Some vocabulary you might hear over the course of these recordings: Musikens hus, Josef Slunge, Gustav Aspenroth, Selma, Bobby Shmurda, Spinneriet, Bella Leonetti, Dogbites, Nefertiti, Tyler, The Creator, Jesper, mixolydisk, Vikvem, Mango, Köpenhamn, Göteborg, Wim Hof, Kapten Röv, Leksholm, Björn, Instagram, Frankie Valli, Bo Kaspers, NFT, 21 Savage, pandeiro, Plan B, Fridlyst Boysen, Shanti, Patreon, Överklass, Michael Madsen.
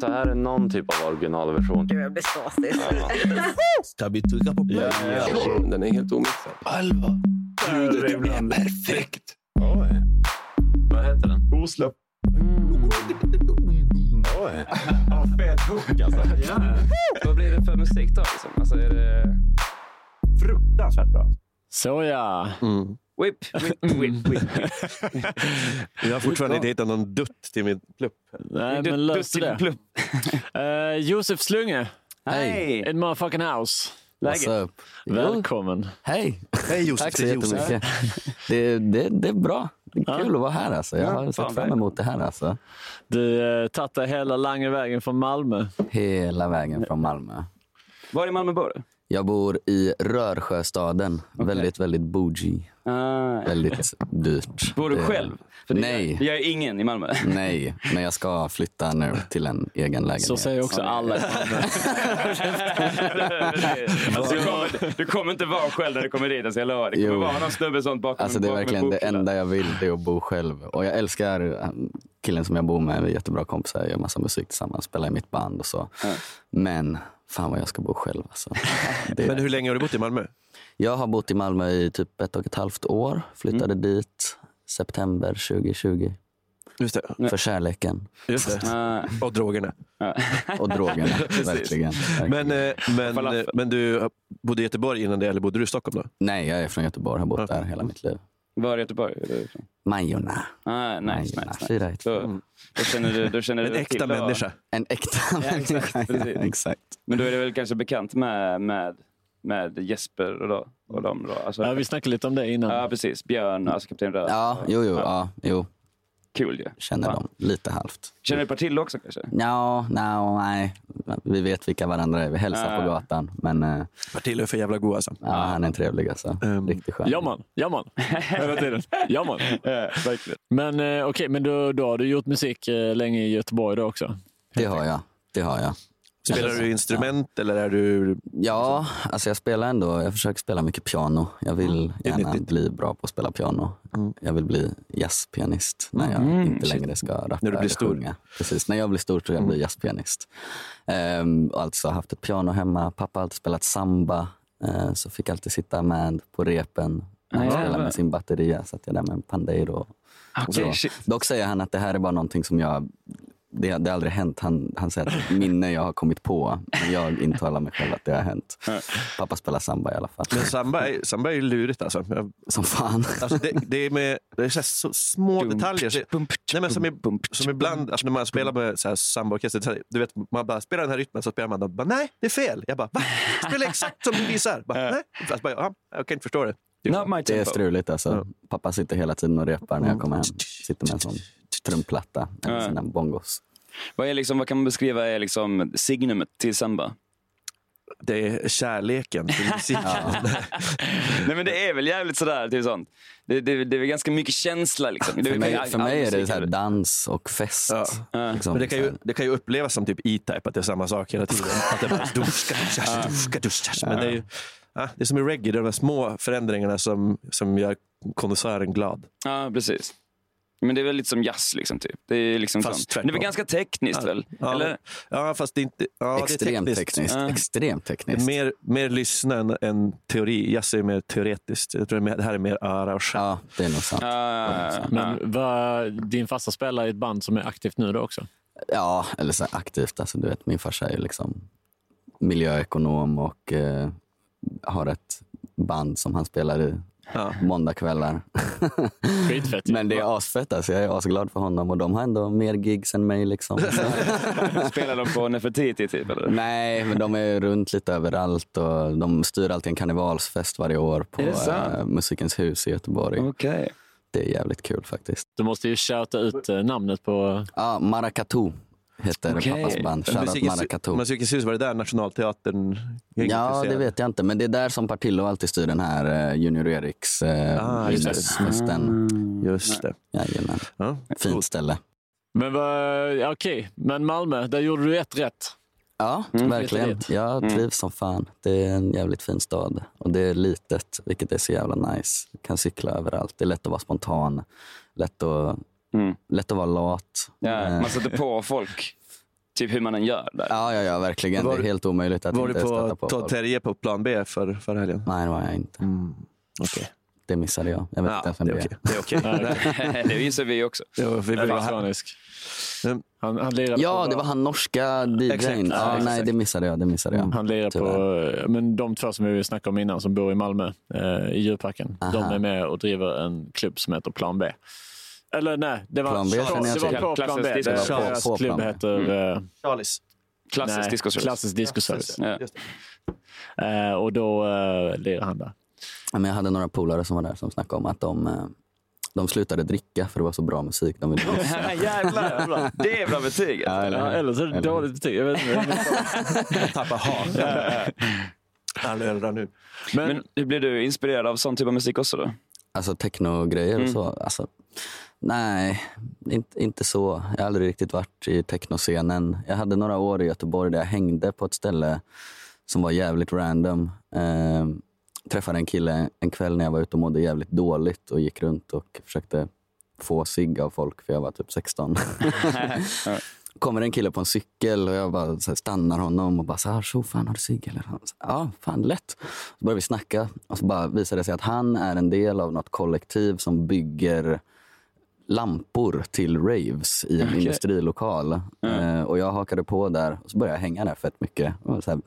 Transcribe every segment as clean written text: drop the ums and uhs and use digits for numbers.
Det här är någon typ av originalversion. Det blir statiskt. Ska vi trycka på play? Yeah. Den är helt omixad. Alva, ljudet är perfekt. Oj. Vad heter den? Osläpp. Oj. Fet hook alltså. Ja. Vad blir det för musik då? Liksom? Alltså är det... Fruktansvärt bra. Så ja. Mm. Whip. Jag har fortfarande inte hittat någon dutt till min plupp. Nej, men lös det. Josef Slunge. Hej. In my fucking house. Läget? Välkommen. Hej. Hej Josef. Tack så jättemycket. Det är bra. Det är kul att vara här alltså. Jag har sett fram emot det här alltså. Du tattade hela långa vägen från Malmö. Hela vägen från Malmö. Var i Malmö bor du? Jag bor i Rörsjöstaden. Okay. Väldigt, väldigt bougie. Väldigt dyrt. Bor du själv? För nej. Jag är ingen i Malmö. Nej, men jag ska flytta nu till en egen lägenhet. Så säger också alla. Alltså, du kommer inte vara själv när du kommer dit. Alltså, jag lovar. Det kommer vara någon snubbe sånt bakom. Alltså, det är verkligen det enda jag vill, det är att bo själv. Och jag älskar killen som jag bor med. Vi är jättebra kompisar. Jag gör massa musik tillsammans. Spelar i mitt band och så. Men... Fan vad jag ska bo själv alltså. Men hur länge har du bott i Malmö? Jag har bott i Malmö i typ 1,5 år. Flyttade dit september 2020. Just det. För kärleken. Just det. Och drogerna. Och drogerna, verkligen. Men du bodde i Göteborg innan det, eller bodde du i Stockholm då? Nej, jag är från Göteborg, har bott där hela mitt liv. Var i Göteborg? Majorna. Ah, nice. Då känner du en äkta människa. En äkta människa, exakt. Men då är det väl kanske bekant med Jesper och dem då. Alltså, vi snackade lite om det innan. Ja, precis. Björn, alltså Kapten Röv. Ja. Kul ju. Känner dem lite halvt. Känner du Partillo också kanske? Nej. Vi vet vilka varandra är. Vi hälsar på gatan. Men Partillo är för jävla god alltså. Ja, han är trevlig alltså. Riktigt skön. Ja man. Hela tiden. Ja man. Verkligen. Men okej, men då har du gjort musik länge i Göteborg då också. Det har jag. Spelar du instrument eller är du... Ja, alltså jag spelar ändå. Jag försöker spela mycket piano. Jag vill gärna bli bra på att spela piano. Jag vill bli jazzpianist när jag inte längre ska rappa. När du blir stor. Sjunga. Precis, när jag blir stor tror jag blir jazzpianist. Alltså haft ett piano hemma. Pappa har alltid spelat samba. Så fick alltid sitta med på repen. Han spelade med sin batteria. Så att jag där med en pandeiro. Okay, dock säger han att det här är bara någonting som jag... Det har aldrig hänt. Han säger att minne jag har kommit på. Men jag intalar mig själv att det har hänt. Pappa spelar samba i alla fall. Men samba är ju lurigt alltså. Som fan. Alltså det är så små detaljer. Nej, men som ibland alltså när man spelar med så här sambaorkester. Du vet, man bara spelar den här rytmen så spelar man bara, nej, det är fel. Jag bara, va? Spelar exakt som du visar. Bara, nej. Alltså, bara, jag kan inte förstå det. Det är struligt alltså. Pappa sitter hela tiden och repar när jag kommer hem. Sitter med en sån trumplatta eller sina bongos. Vad kan man beskriva är liksom signumet till samba? Det är kärleken till musik. Nej, men det är väl jävligt sådär typ sånt. Det är väl ganska mycket känsla liksom. För mig är det så här dans och fest. Ja. Liksom. Men det kan ju upplevas som typ E-Type, att det är samma sak hela tiden. Att det bara duschar. Men det är ju det är som i reggae, det är de små förändringarna som gör kondensören glad. Ja, precis. Men det är väl lite som jazz liksom typ. Det är liksom sånt. Men det är ganska tekniskt väl? Ja, eller? Ja, fast det är inte extremt tekniskt. Mer lyssna än teori. Jazz är mer teoretiskt. Jag tror det här är mer öra och själ. Ja, det är nog sant. Men din fasta spelare i ett band som är aktivt nu då också? Ja, eller så aktivt alltså, du vet, min farsa är liksom miljöekonom och har ett band som han spelar i. Ja. Måndagkvällar. Skitfett. Men det är asfett alltså. Jag är asglad för honom. Och de har ändå mer gigs än mig liksom. Spelar de på Nefertiti typ eller? Nej, men de är runt lite överallt. Och de styr alltid en karnevalsfest varje år på Musikens hus i Göteborg. Okay. Det är jävligt kul faktiskt. Du måste ju shouta ut namnet på... Ja, Maracatu heter pappas band. Musikens hus, var det där Nationalteatern? Ja, det vet jag inte. Men det är där som Partillo alltid styr den här Junior Eriks festen. Just det. Jajamän. Fint ställe. Men okej. Men Malmö, där gjorde du ett rätt. Ja, verkligen. Jag trivs som fan. Det är en jävligt fin stad. Och det är litet, vilket är så jävla nice. Du kan cykla överallt. Det är lätt att vara spontan. Lätt att vara lat. Ja, man sätter på folk typ hur man än gör där. Ja, verkligen. Det är helt omöjligt att inte stöta på. Var du på Terje på plan B för helgen? Nej, det var jag inte. Okej. Det missade jag. Jag vet inte vem det är. Det är okej. Det visar vi också. Jo, vi blev ironisk. Han lirar på... det var han norska DJ:n. Ja, nej, det missade jag. Han lirar på... Men de två som vi snackade om innan som bor i Malmö i djurparken. Aha. De är med och driver en klubb som heter Plan B. Eller nej, det var på Plan B. Klubb heter Charlies. Klassisk discoservice. Och då lirade han där. Men jag hade några polare som var där som snackade om att de slutade dricka för det var så bra musik de ville lyssna. Jävlar. Det är bra betyg. Eller så är det dåligt betyg. Jag vet inte. Tappa hat. Men hur blev du inspirerad av sån typ av musik också då? Alltså techno-grejer och så. Alltså, nej, inte så. Jag har aldrig riktigt varit i techno-scenen. Jag hade några år i Göteborg där jag hängde på ett ställe som var jävligt random. Träffade en kille en kväll när jag var ute och mådde jävligt dåligt och gick runt och försökte få cigg av folk för jag var typ 16. Kommer en kille på en cykel och jag bara så här, stannar honom och bara så här, så fan har du cigg eller? Han sa, ja, fan lätt. Så började vi snacka och så bara visade det sig att han är en del av något kollektiv som bygger lampor till raves i en industrilokal. Och jag hakade på där och så började jag hänga där fett mycket. Och så här,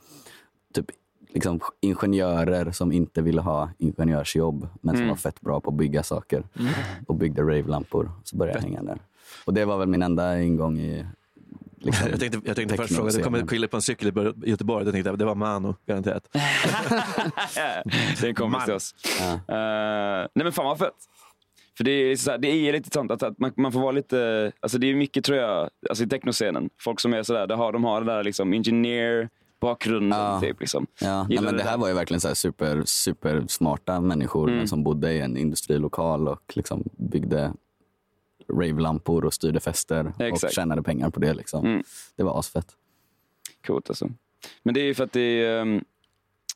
typ liksom ingenjörer som inte ville ha ingenjörsjobb men som var fett bra på att bygga saker och byggde rave-lampor. Så började jag hänga där. Och det var väl min enda ingång i liksom, jag tänkte först fråga, det kom en kille på en cykel i Göteborg. Jag tänkte, det var Mano, garanterat. Det kommer till oss. Nej men fan vad fett. För det är, så här, det är lite sånt att man får vara lite... Alltså det är mycket, tror jag, alltså i technoscenen. Folk som är sådär, de har det där liksom engineer... bakgrunden typ liksom. Ja. Nej, men det här var ju verkligen så här super smarta människor som bodde i en industrilokal och liksom byggde rave-lampor och styrde fester och tjänade pengar på det liksom. Det var asfett. Coolt alltså. Men det är ju för att det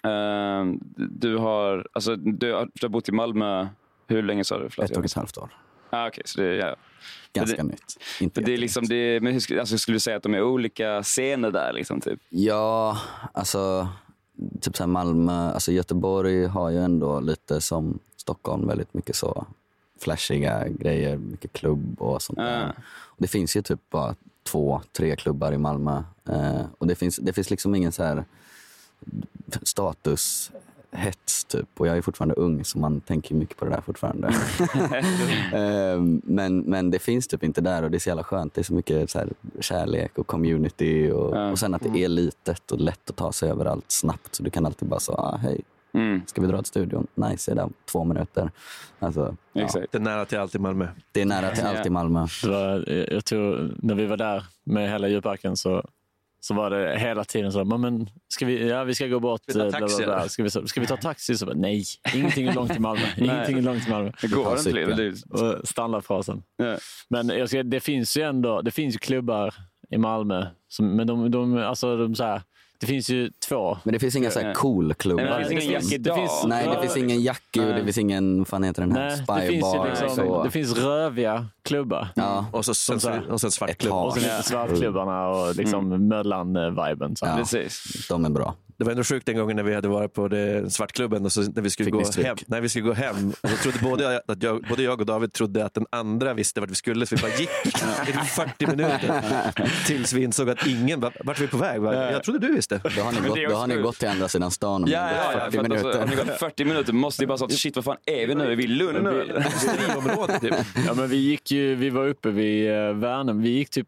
är, du har bott i Malmö hur länge sa du? Ett och ett halvt år. Okej, så det är ganska nytt. Inte det är liksom det, men alltså, skulle du säga att de är olika scener där liksom typ? Ja, alltså typ så här Malmö, alltså Göteborg har ju ändå lite som Stockholm väldigt mycket så flashiga grejer, mycket klubb och sånt där. Och det finns ju typ bara 2-3 klubbar i Malmö och det finns liksom ingen så här status hets typ, och jag är fortfarande ung så man tänker mycket på det där fortfarande. men det finns typ inte där och det är så jävla skönt, det är så mycket så här, kärlek och community och sen att det är litet och lätt att ta sig överallt snabbt så du kan alltid bara säga hej, ska vi dra till studion? Nice, är det 2 minuter alltså, Det är nära till allt i Malmö. Jag tror när vi var där med hela djurparken så Så var det hela tiden så men ska vi vi ska gå bort ska vi ta taxi så bara, nej, ingenting är långt till Malmö. Det går inte. Standardfrasen. Ja. Men jag ska, det finns ju klubbar i Malmö som, men de alltså de så här, det finns ju två. Men det finns inga så här cool klubbar. Nej, det finns ingen jacke och det finns ingen fan heter den här spybar. Det finns röviga klubbar. Ja. Och så svartklubb. Och sen lite svartklubbarna och liksom Möllan-viben. Ja, precis. De är bra. Det var ändå sjukt en gång när vi hade varit på svartklubben och så när vi skulle gå hem och så trodde både jag och David trodde att den andra visste vart vi skulle, så vi bara gick i 40 minuter tills vi insåg att ingen vart vi på väg. Jag trodde du visste. Då har ni gått till andra sidan stan om 40 minuter. Alltså, om ni gått 40 minuter måste ni bara säga shit, vad fan är vi nu? Är vi i Lund? Ja, men vi var uppe vid Värnhem. Vi gick typ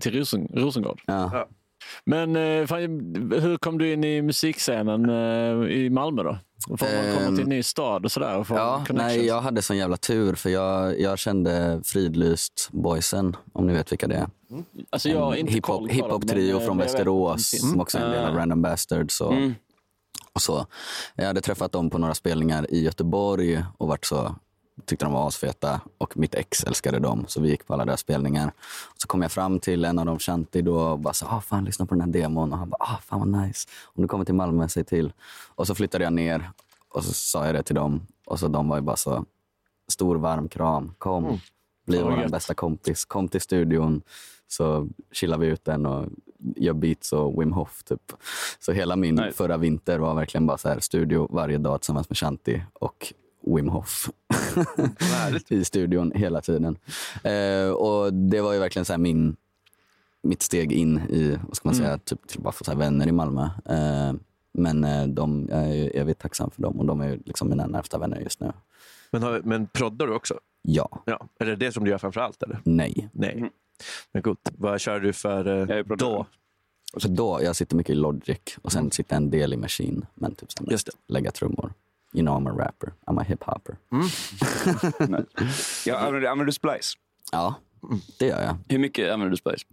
till Rosengård. Ja. Men hur kom du in i musikscenen i Malmö då? Får man komma till en ny stad och sådär? Och jag hade sån jävla tur för jag kände Fridlyst Boysen, om ni vet vilka det är. Mm. Alltså jag har inte hiphop-trio från Västerås som också är en del av Random Bastards och så. Jag hade träffat dem på några spelningar i Göteborg och varit så... tyckte de var asfeta och mitt ex älskade dem, så vi gick på alla deras spelningar. Så kom jag fram till en av dem, Shanti, då och bara så fan, lyssna på den här demon, och han bara fan vad nice, om du kommer till Malmö säg till. Och så flyttade jag ner och så sa jag det till dem och så de var ju bara så stor varm kram, kom bli vår bästa kompis, kom till studion så chillar vi ut den och gör beats och Wim Hof typ. Så hela min förra vinter var verkligen bara så här studio varje dag tillsammans med Shanti och Wim Hof i studion hela tiden. Och det var ju verkligen så här mitt steg in i, vad ska man säga, typ till bara få så här vänner i Malmö. Men de är evigt tacksam för dem och de är ju liksom mina närmsta vänner just nu. Men proddar du också? Ja. Är det det som du gör framförallt eller? Nej. Men gott. Vad kör du för då? Så då jag sitter mycket i Logic och sen sitter en del i Machine, men typ sen lägga trummor. You know I'm a rapper. I'm a hip-hopper. Ja, använder du Splice? Ja, det gör jag. Hur mycket använder du Splice?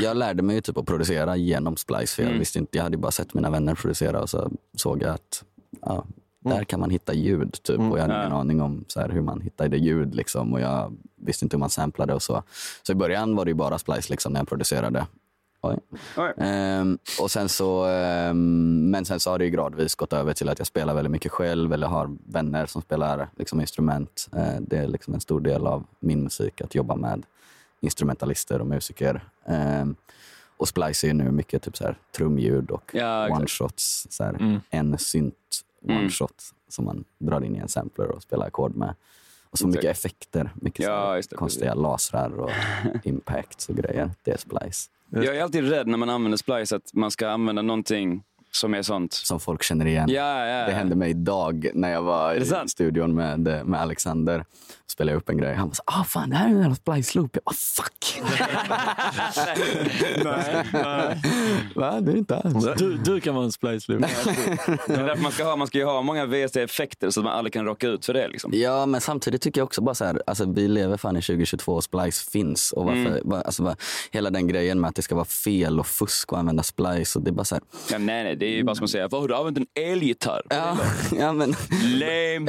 Jag lärde mig typ att producera genom Splice. För jag visste inte, jag hade bara sett mina vänner producera och så såg jag att där kan man hitta ljud typ. Och jag hade ingen aning om så här, hur man hittar det ljud liksom. Och jag visste inte hur man samplade och så. Så i början var det ju bara Splice liksom när jag producerade. Och sen så men sen så har det ju gradvis gått över till att jag spelar väldigt mycket själv eller har vänner som spelar liksom instrument. Det är liksom en stor del av min musik att jobba med instrumentalister och musiker. Och Splice är ju nu mycket typ så här trumljud och one-shots så här, en synt one-shot som man drar in i en sampler och spelar ackord med. Och så mycket effekter, mycket konstiga lasrar och impacts och grejer. Det är Splice. Jag är alltid rädd när man använder Splice att man ska använda någonting som är sånt. Som folk känner igen. Det hände mig idag när jag var i studion med Alexander. Spelade jag upp en grej. Han var så fan, det här är en jävla Splice-loop. Jag fuck. Nej. Va? Det är inte alls. Du kan vara en Splice-loop. Det är därför man ska ju ha många VST-effekter så att man aldrig kan rocka ut för det liksom. Ja, men samtidigt tycker jag också bara så här, alltså vi lever fan i 2022 och Splice finns. Och varför, hela den grejen med att det ska vara fel och fusk och använda Splice och det är bara så här. Ja, nej, det är ju bara som att säga, vad har du använt en elgitarr? Lame.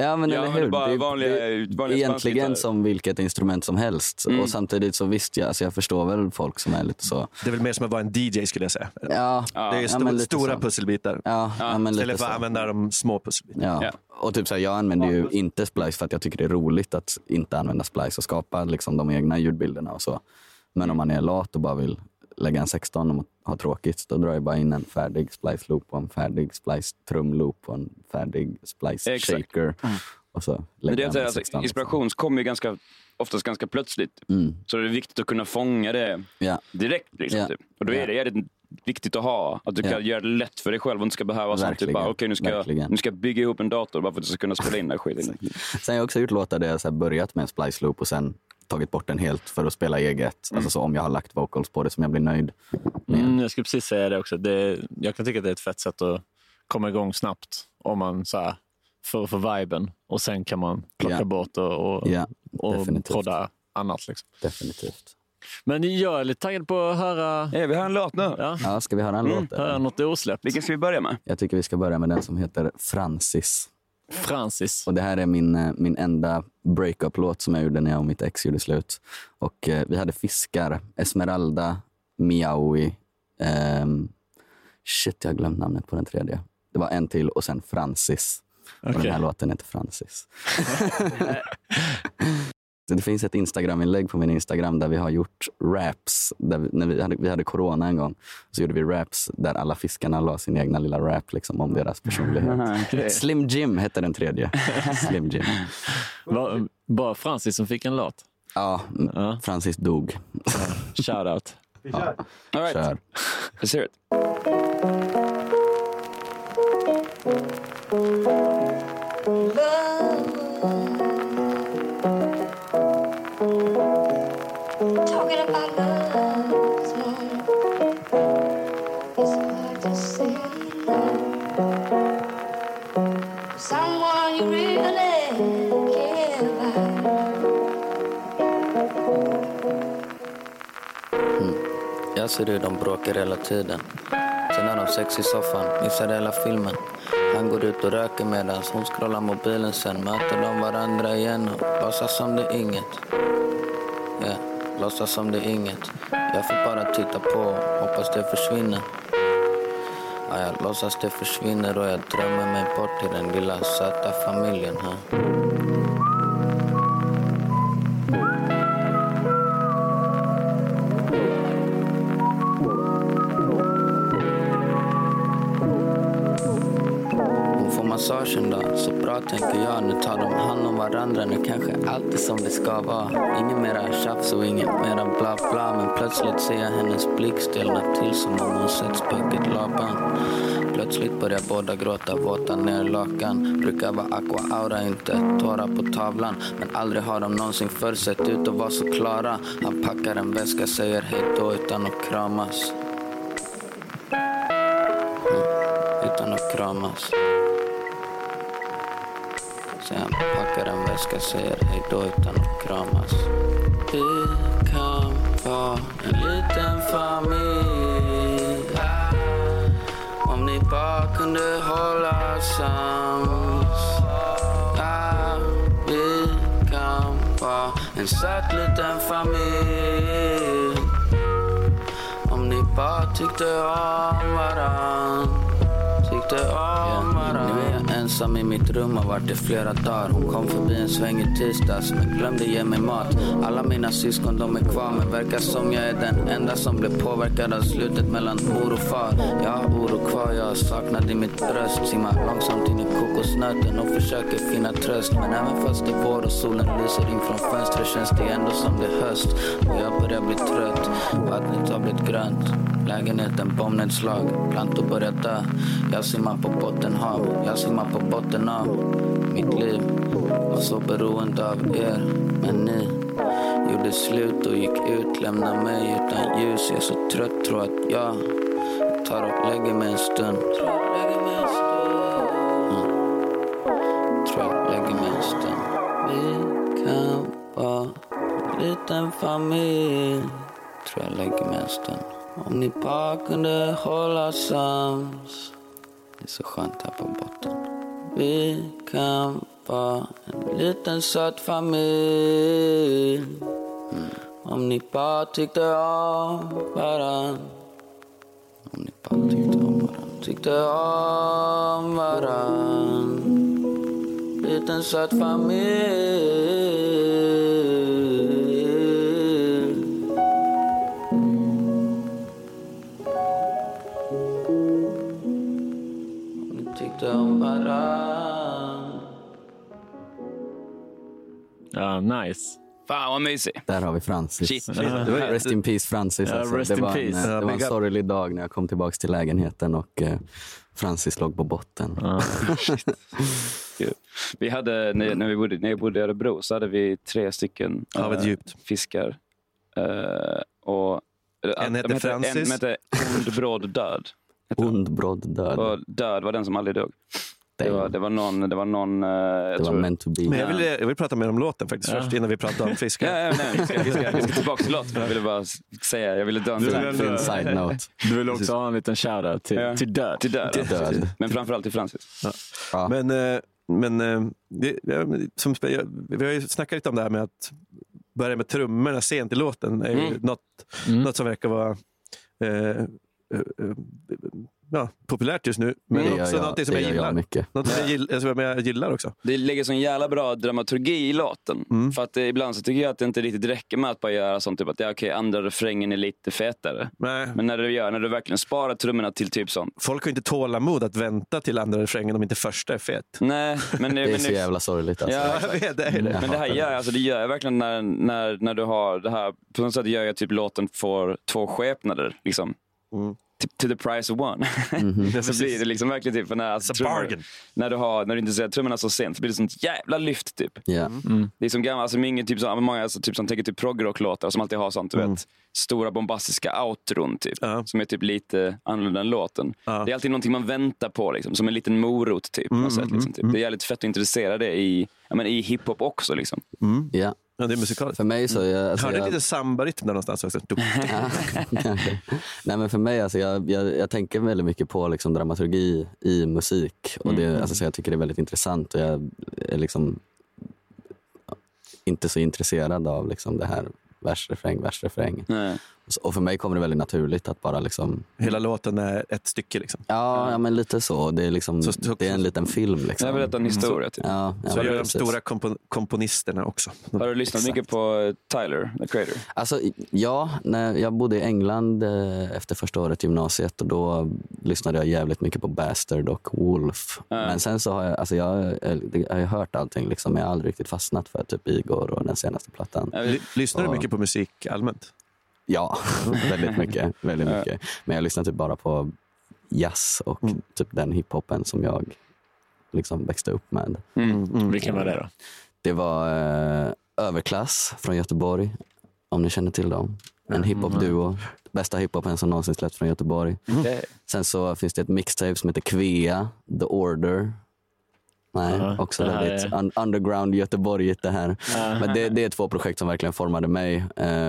Ja, men eller hur? Bara vanliga egentligen som vilket instrument som helst. Och samtidigt så visste jag, alltså jag förstår väl folk som är lite så. Det är väl mer som att vara en DJ skulle jag säga. Ja. Det är ju stora så. Pusselbitar. Eller för att använda de små pusselbitarna. Ja. Och typ så här, jag använder ju inte Splice för att jag tycker det är roligt att inte använda Splice och skapa liksom de egna ljudbilderna och så. Men om man är lat och bara vill lägga en 16 och ha tråkigt, då drar jag bara in en färdig Splice-loop och en färdig Splice-trumloop och en färdig Splice-shaker. Men det är alltså, inspiration kommer ju oftast ganska plötsligt. Så det är viktigt att kunna fånga det direkt. Liksom, typ. Och då är det viktigt att ha att du kan göra det lätt för dig själv och inte ska behöva sånt typ bara, okej, nu ska jag bygga ihop en dator bara för att du ska kunna spela in den skiten. Sen har jag också gjort låtar där jag så här börjat med en Splice-loop och sen tagit bort den helt för att spela eget. Alltså så om jag har lagt vocals på det som jag blir nöjd med. Jag skulle precis säga det också. Jag kan tycka att det är ett fett sätt att komma igång snabbt om man så här, för att få viben och sen kan man plocka bort och prodda annat liksom. Definitivt. Men jag är lite taggad på att höra... Vi har en låt nu. Ja, ska vi höra en låt? Höra något osläppt. Vilken ska vi börja med? Jag tycker vi ska börja med den som heter Francis. Och det här är min enda breakup-låt som jag gjorde när jag och mitt ex gjorde slut. Och vi hade fiskar. Esmeralda, Miaui. Jag har glömt namnet på den tredje. Det var en till och sen Francis. Okay. Och den här låten heter Francis. Det finns ett Instagram-inlägg på min Instagram där vi har gjort raps. Där vi hade corona en gång. Så gjorde vi raps där alla fiskarna la sin egna lilla rap liksom, om deras personlighet. Okay. Slim Jim hette den tredje. Slim Jim. Bara Francis som fick en låt? Ja, Francis dog. Shout out. Ja. All right. Kör. Let's hear it. Jag ser hur de bråkar hela tiden. Sen har de sex i soffan, missar hela filmen. Han går ut och röker medan hon scrollar mobilen. Sen möter de varandra igen och låtsas som det är inget. Låtsas som det är inget. Jag får bara titta på och hoppas det försvinner. Jag låtsas det försvinner och jag drömmer mig bort till den lilla söta familjen här. Så bra tänker jag, nu tar de hand om varandra. Nu kanske allt är som det ska vara. Ingen mera tjafs och inget mera bla bla. Men plötsligt ser jag hennes blick stelna till som om hon sett spöket Laban. Plötsligt börjar båda gråta, våta ner lakan. Brukar vara aqua aura, inte tårar på tavlan. Men aldrig har de någonsin förr sett ut och var så klara. Han packar en väska, säger hej då utan att kramas. Utan att kramas. Sen packar en väska, säger hej då utan att kramas. Vi kan vara en liten familj. Om ni bara kunde hålla sams. Vi kan vara en söt liten familj. Om ni bara tyckte om varann. Nu är jag ensam i mitt rum och varit i flera dagar. Hon kom förbi en sväng i tisdags men glömde ge mig mat. Alla mina syskon de är kvar men verkar som jag är den enda som blev påverkad av slutet mellan mor och far. Jag har oro kvar, jag saknade i mitt bröst. Simmar långsamt in i kokosnöten och försöker finna tröst. Men även fast det vår och solen lyser in från fönstret känns det ändå som det höst. Och jag börjar bli trött, vattnet har blivit grönt. Lägenheten, bombnedslag, plantor börjar dö. Jag simmar på bottenhav, jag simmar på botten av mitt liv. Var så beroende av er, men ni gjorde slut och gick ut. Lämna mig utan ljus, jag är så trött, tror att jag tar och lägger mig en stund. Tror jag lägger mig en stund. Vi kan vara en liten familj. Tror jag lägger mig en stund. Om ni bara kunde hålla sams. Det är så skönt här på botten. Vi kan vara en liten söt familj. Om ni bara tyckte om varann. Om ni bara tyckte om varann. Tyckte om varann. Liten söt familj. Ja, nice. Fan vad mysig. Där har vi Francis. Rest in peace Francis. Alltså. Rest det var in peace. Det var en sorglig dag när jag kom tillbaka till lägenheten och Francis låg på botten. Vi hade, när jag bodde i Örebro så hade vi 3 stycken fiskar. Och en hette Francis. En hette Ond bråd död. Och död var den som aldrig dog. Det var någon det var meant to be. Men jag vill prata mer om låten faktiskt först innan vi pratar om fiskar. Vi ska tillbaka till låten. Jag ville bara säga, jag ville en side note. Du vill också ha en liten shoutout till död. Till död. Men framförallt till Francis. Ja. Men vi har ju snackat lite om det här med att börja med trummorna sent i låten är ju något som verkar vara populärt just nu, men också något som jag gillar mycket. Något som jag gillar också. Det lägger så en jävla bra dramaturgi i låten. För att ibland så tycker jag att det inte riktigt räcker med att bara göra sånt typ att andra refrängen är lite fetare. Nej. Men när du verkligen sparar trummorna till typ sånt. Folk har inte tålamod att vänta till andra refrängen om inte första är fet. Nej, men det är så jävla sorgligt alltså. Ja, det är det. Men det här gör jag verkligen när du har det här på något sätt gör jag typ låten får två skepnader liksom. Mm. To the price of one. Mm-hmm. Så blir det liksom verkligen typ när du inte ser trummorna så sent så blir det sånt jävla lyft typ. Yeah. Mm. Det är som gamla alltså ingen typ så många alltså, typ som tänker typ prog-rock låtar som alltid har sånt du vet stora bombastiska outron typ som är typ lite annorlunda än låten. Det är alltid någonting man väntar på liksom som en liten morot typ på något sätt liksom typ. Det är jävligt fett att intressera det i hiphop också liksom. Mm. Yeah. Ja, det är musikaliskt. För mig så hörde lite samba-rytm där någonstans också. Nej, men för mig alltså, jag tänker väldigt mycket på liksom dramaturgi i musik och det alltså, så jag tycker det är väldigt intressant och jag är liksom inte så intresserad av liksom det här vers-refräng. Nej. Och för mig kommer det väldigt naturligt att bara liksom hela låten är ett stycke liksom. Ja, men lite så. Det är liksom så, det är en liten film liksom. Det är väl en historia typ. Ja, så gör de stora komponisterna också. Har du lyssnat mycket på Tyler, The Creator? Alltså när jag bodde i England efter första året i gymnasiet och då lyssnade jag jävligt mycket på Bastard och Wolf. Men sen så har jag alltså jag har hört allting liksom, jag har aldrig riktigt fastnat för typ Igor och den senaste plattan. Lyssnar du mycket på musik allmänt? Ja, väldigt mycket. Men jag lyssnar typ bara på jazz och typ den hiphopen som jag liksom växte upp med. Vilken var det då? Det var Överklass från Göteborg, om ni känner till dem. En hiphopduo. Bästa hiphopen som någonsin släppt från Göteborg. Mm. Sen så finns det ett mixtape som heter Kvea, The Order. Nej, också väldigt underground göteborgigt det här. Men det är två projekt som verkligen formade mig.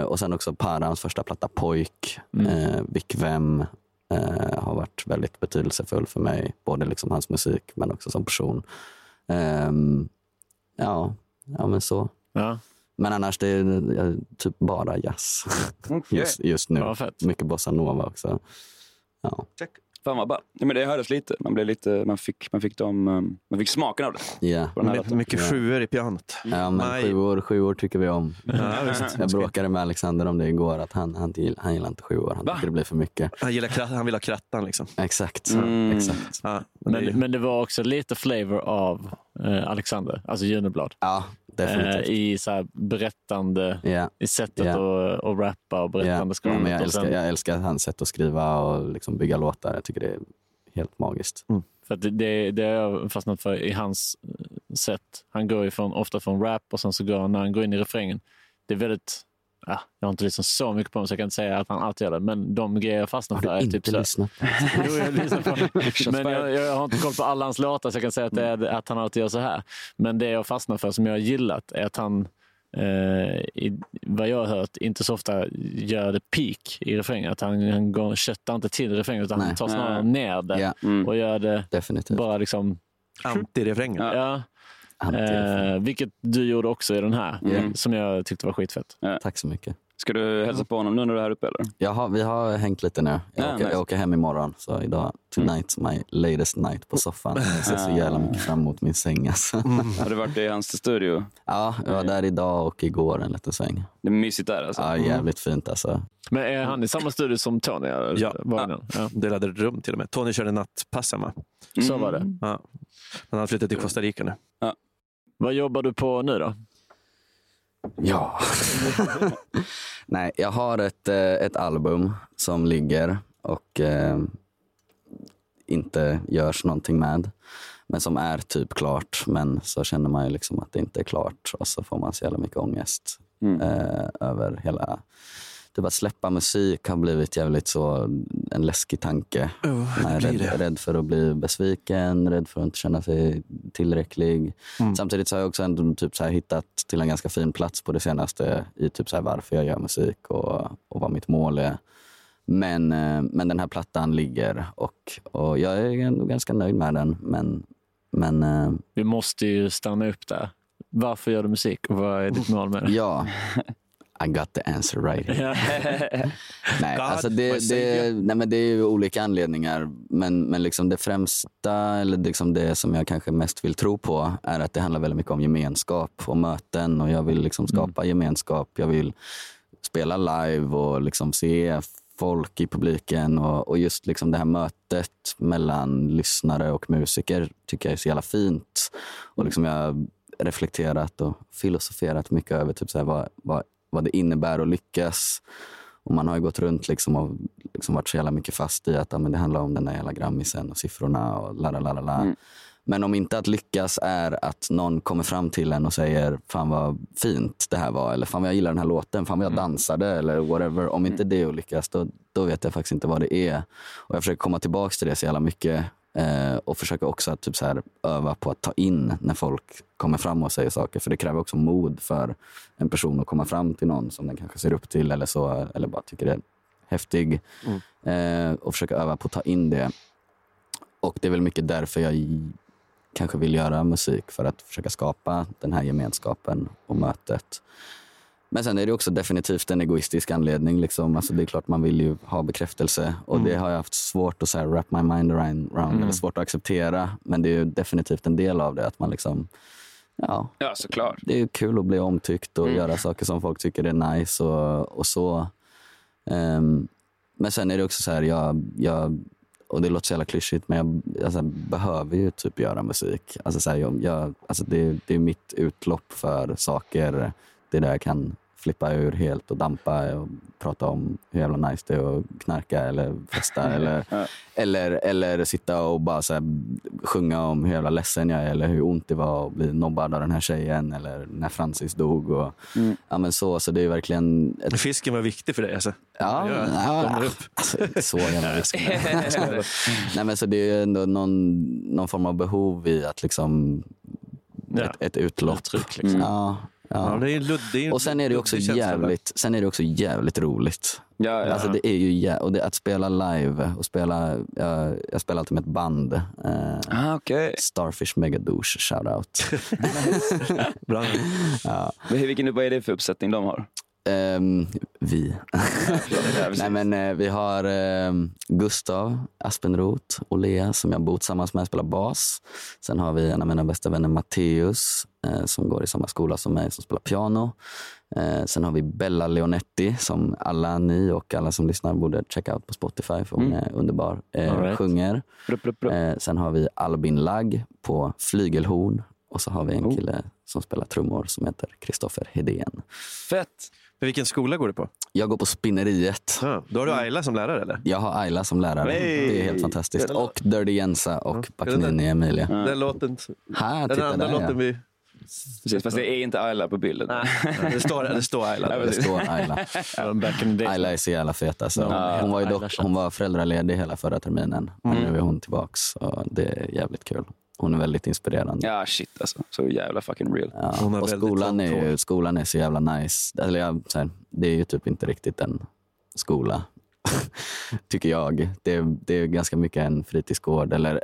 Och sen också Parans första platta Pojk. Vikvem har varit väldigt betydelsefull för mig. Både liksom hans musik men också som person. Men så. Ja. Men annars det är typ bara jazz. Okay. just nu. Ja, mycket bossa nova också. Ja. Check. Men det hördes lite. Man blev lite man fick smaken av det. Yeah. Mycket sjuor i pianot. Ja, men sjuor tycker vi om. Jag bråkade med Alexander om det igår att han gillar inte sjuor. Han tycker det blir för mycket. Han vill ha krattan liksom. Exakt. Exakt. Ja, men det var också lite flavor av Alexander, alltså Juneblad. Ja. I så här berättande i sättet att rappa och berättande skriva. Men jag älskar hans sätt att skriva och liksom bygga låtar. Jag tycker det är helt magiskt. För att det är jag fastnat för i hans sätt. Han går ifrån, ofta från rap och sen så när han går in i refrängen. Det är väldigt jag har inte lyssnat så mycket på honom så jag kan inte säga att han alltid gör det, men de grejer jag fastnat för är typ så. Jo, jag lyssnar på men jag har inte koll på alla hans låtar så jag kan säga att, det är, att han alltid gör så här. Men det jag fastnat för som jag har gillat är att han vad jag har hört inte så ofta gör det peak i refrängen, att han köttar inte till refrängen utan han tar snarare ner det och gör det definitivt. Bara liksom anti-refrängen. Ja. Vilket du gjorde också i den här som jag tyckte var skitfett. Tack så mycket. Ska du hälsa på honom nu när du är här uppe eller? Jaha, vi har hängt lite nu. Jag åker hem imorgon, så idag tonight's my latest night på soffan. Jag ser så jävla mycket fram emot min säng alltså. Har du varit i hans studio? Ja, jag var där idag och igår en liten sväng. Det är mysigt där alltså. Ja, jävligt fint alltså. Men är han i samma studio som Tony? Ja, delade rum till och med. Tony körde nattpass hemma. Så var det. Ja. Han har flyttat till Costa Rica nu. Ja. Vad jobbar du på nu då? Ja. Nej, jag har ett album som ligger och inte görs någonting med. Men som är typ klart. Men så känner man ju liksom att det inte är klart. Och så får man så jävla mycket ångest över hela det bara släppa musik har blivit jävligt så en läskig tanke. Man är rädd för att bli besviken, rädd för att inte känna sig tillräcklig. Mm. Samtidigt så har jag också ändå typ så här hittat till en ganska fin plats på det senaste i typ så här varför jag gör musik och vad mitt mål är. Men den här plattan ligger och jag är ganska nöjd med den. Men vi måste ju stanna upp där. Varför gör du musik och vad är ditt mål med det? Ja, I got the answer right here. Nej, alltså det är ju olika anledningar. Men liksom det främsta, eller liksom det som jag kanske mest vill tro på är att det handlar väldigt mycket om gemenskap och möten. Och jag vill liksom skapa gemenskap. Jag vill spela live och liksom se folk i publiken och just liksom det här mötet mellan lyssnare och musiker tycker jag är så jävla fint. Och liksom jag har reflekterat och filosoferat mycket över typ så här vad det innebär att lyckas. Och man har ju gått runt liksom och liksom varit så jävla mycket fast i att men det handlar om den där jävla grammisen och siffrorna och la. Mm. Men om inte att lyckas är att någon kommer fram till en och säger fan vad fint det här var, eller fan vad jag gillar den här låten, fan vad jag dansade eller whatever. Om inte det är att lyckas då vet jag faktiskt inte vad det är. Och jag försöker komma tillbaka till det så jävla mycket och försöker också att typ så här öva på att ta in när folk kommer fram och säger saker, för det kräver också mod för en person att komma fram till någon som den kanske ser upp till eller så, eller bara tycker det är häftig. Och försöka öva på att ta in det. Och det är väl mycket därför jag kanske vill göra musik, för att försöka skapa den här gemenskapen och mötet. Men sen är det också definitivt en egoistisk anledning liksom. Alltså det är klart man vill ju ha bekräftelse och det har jag haft svårt att så här, wrap my mind around, eller svårt att acceptera, men det är ju definitivt en del av det att man liksom ja såklart. Det är ju kul att bli omtyckt och göra saker som folk tycker är nice och så. Men sen är det också så här jag och det låter så jävla klyschigt, men jag alltså, behöver ju typ göra musik. Alltså, så här, alltså det är mitt utlopp för saker. Det där jag kan flippa ur helt och dampa och prata om hur jävla nice det är att knarka eller festa. eller sitta och bara så här, sjunga om hur jävla ledsen jag är eller hur ont det var att bli nobbad av den här tjejen eller när Francis dog. Och, ja, men så det är verkligen... Fisken var viktig för dig alltså. Så jävla fisken. Nej, men så det är ju ändå någon form av behov i att liksom... Ett utlopp. Uttryck, liksom. Ja. Det är och sen är det också jävligt roligt. Ja. Alltså det är ju och det att spela live och spela jag spelar alltid med ett band. Okay. Starfish Megadouche shout out. Bra. Ja. Men vad är det för uppsättning de har? Vi. Nej, men vi har Gustav Aspenroth och Lea som jag bor tillsammans med och spelar bas. Sen har vi en av mina bästa vänner Matteus som går i samma skola som mig som spelar piano. Sen har vi Bella Leonetti som alla ni och alla som lyssnar borde checka out på Spotify för hon är underbar. Sjunger. Sen har vi Albin Lagg på flygelhorn och så har vi en kille som spelar trummor som heter Kristoffer Hedén. Fett! Men vilken skola går du på? Jag går på Spinneriet. Då har du Ayla som lärare eller? Jag har Ayla som lärare. Nej. Det är helt fantastiskt. Och Dirty Jensa och Backnini Emilia. Den låten. Den andra låten vi... Precis, fast det är inte Ayla på bilden. Nej. Det står Ayla. Det står Ayla. Ayla är så jävla fet alltså. Hon var föräldraledig hela förra terminen. Men nu är hon tillbaks och det är jävligt kul. Hon är väldigt inspirerande. Ja, shit alltså. Så jävla fucking real. Ja. Och skolan är så jävla nice. Eller det är ju typ inte riktigt en skola, tycker jag. Det är ganska mycket en fritidsgård. Eller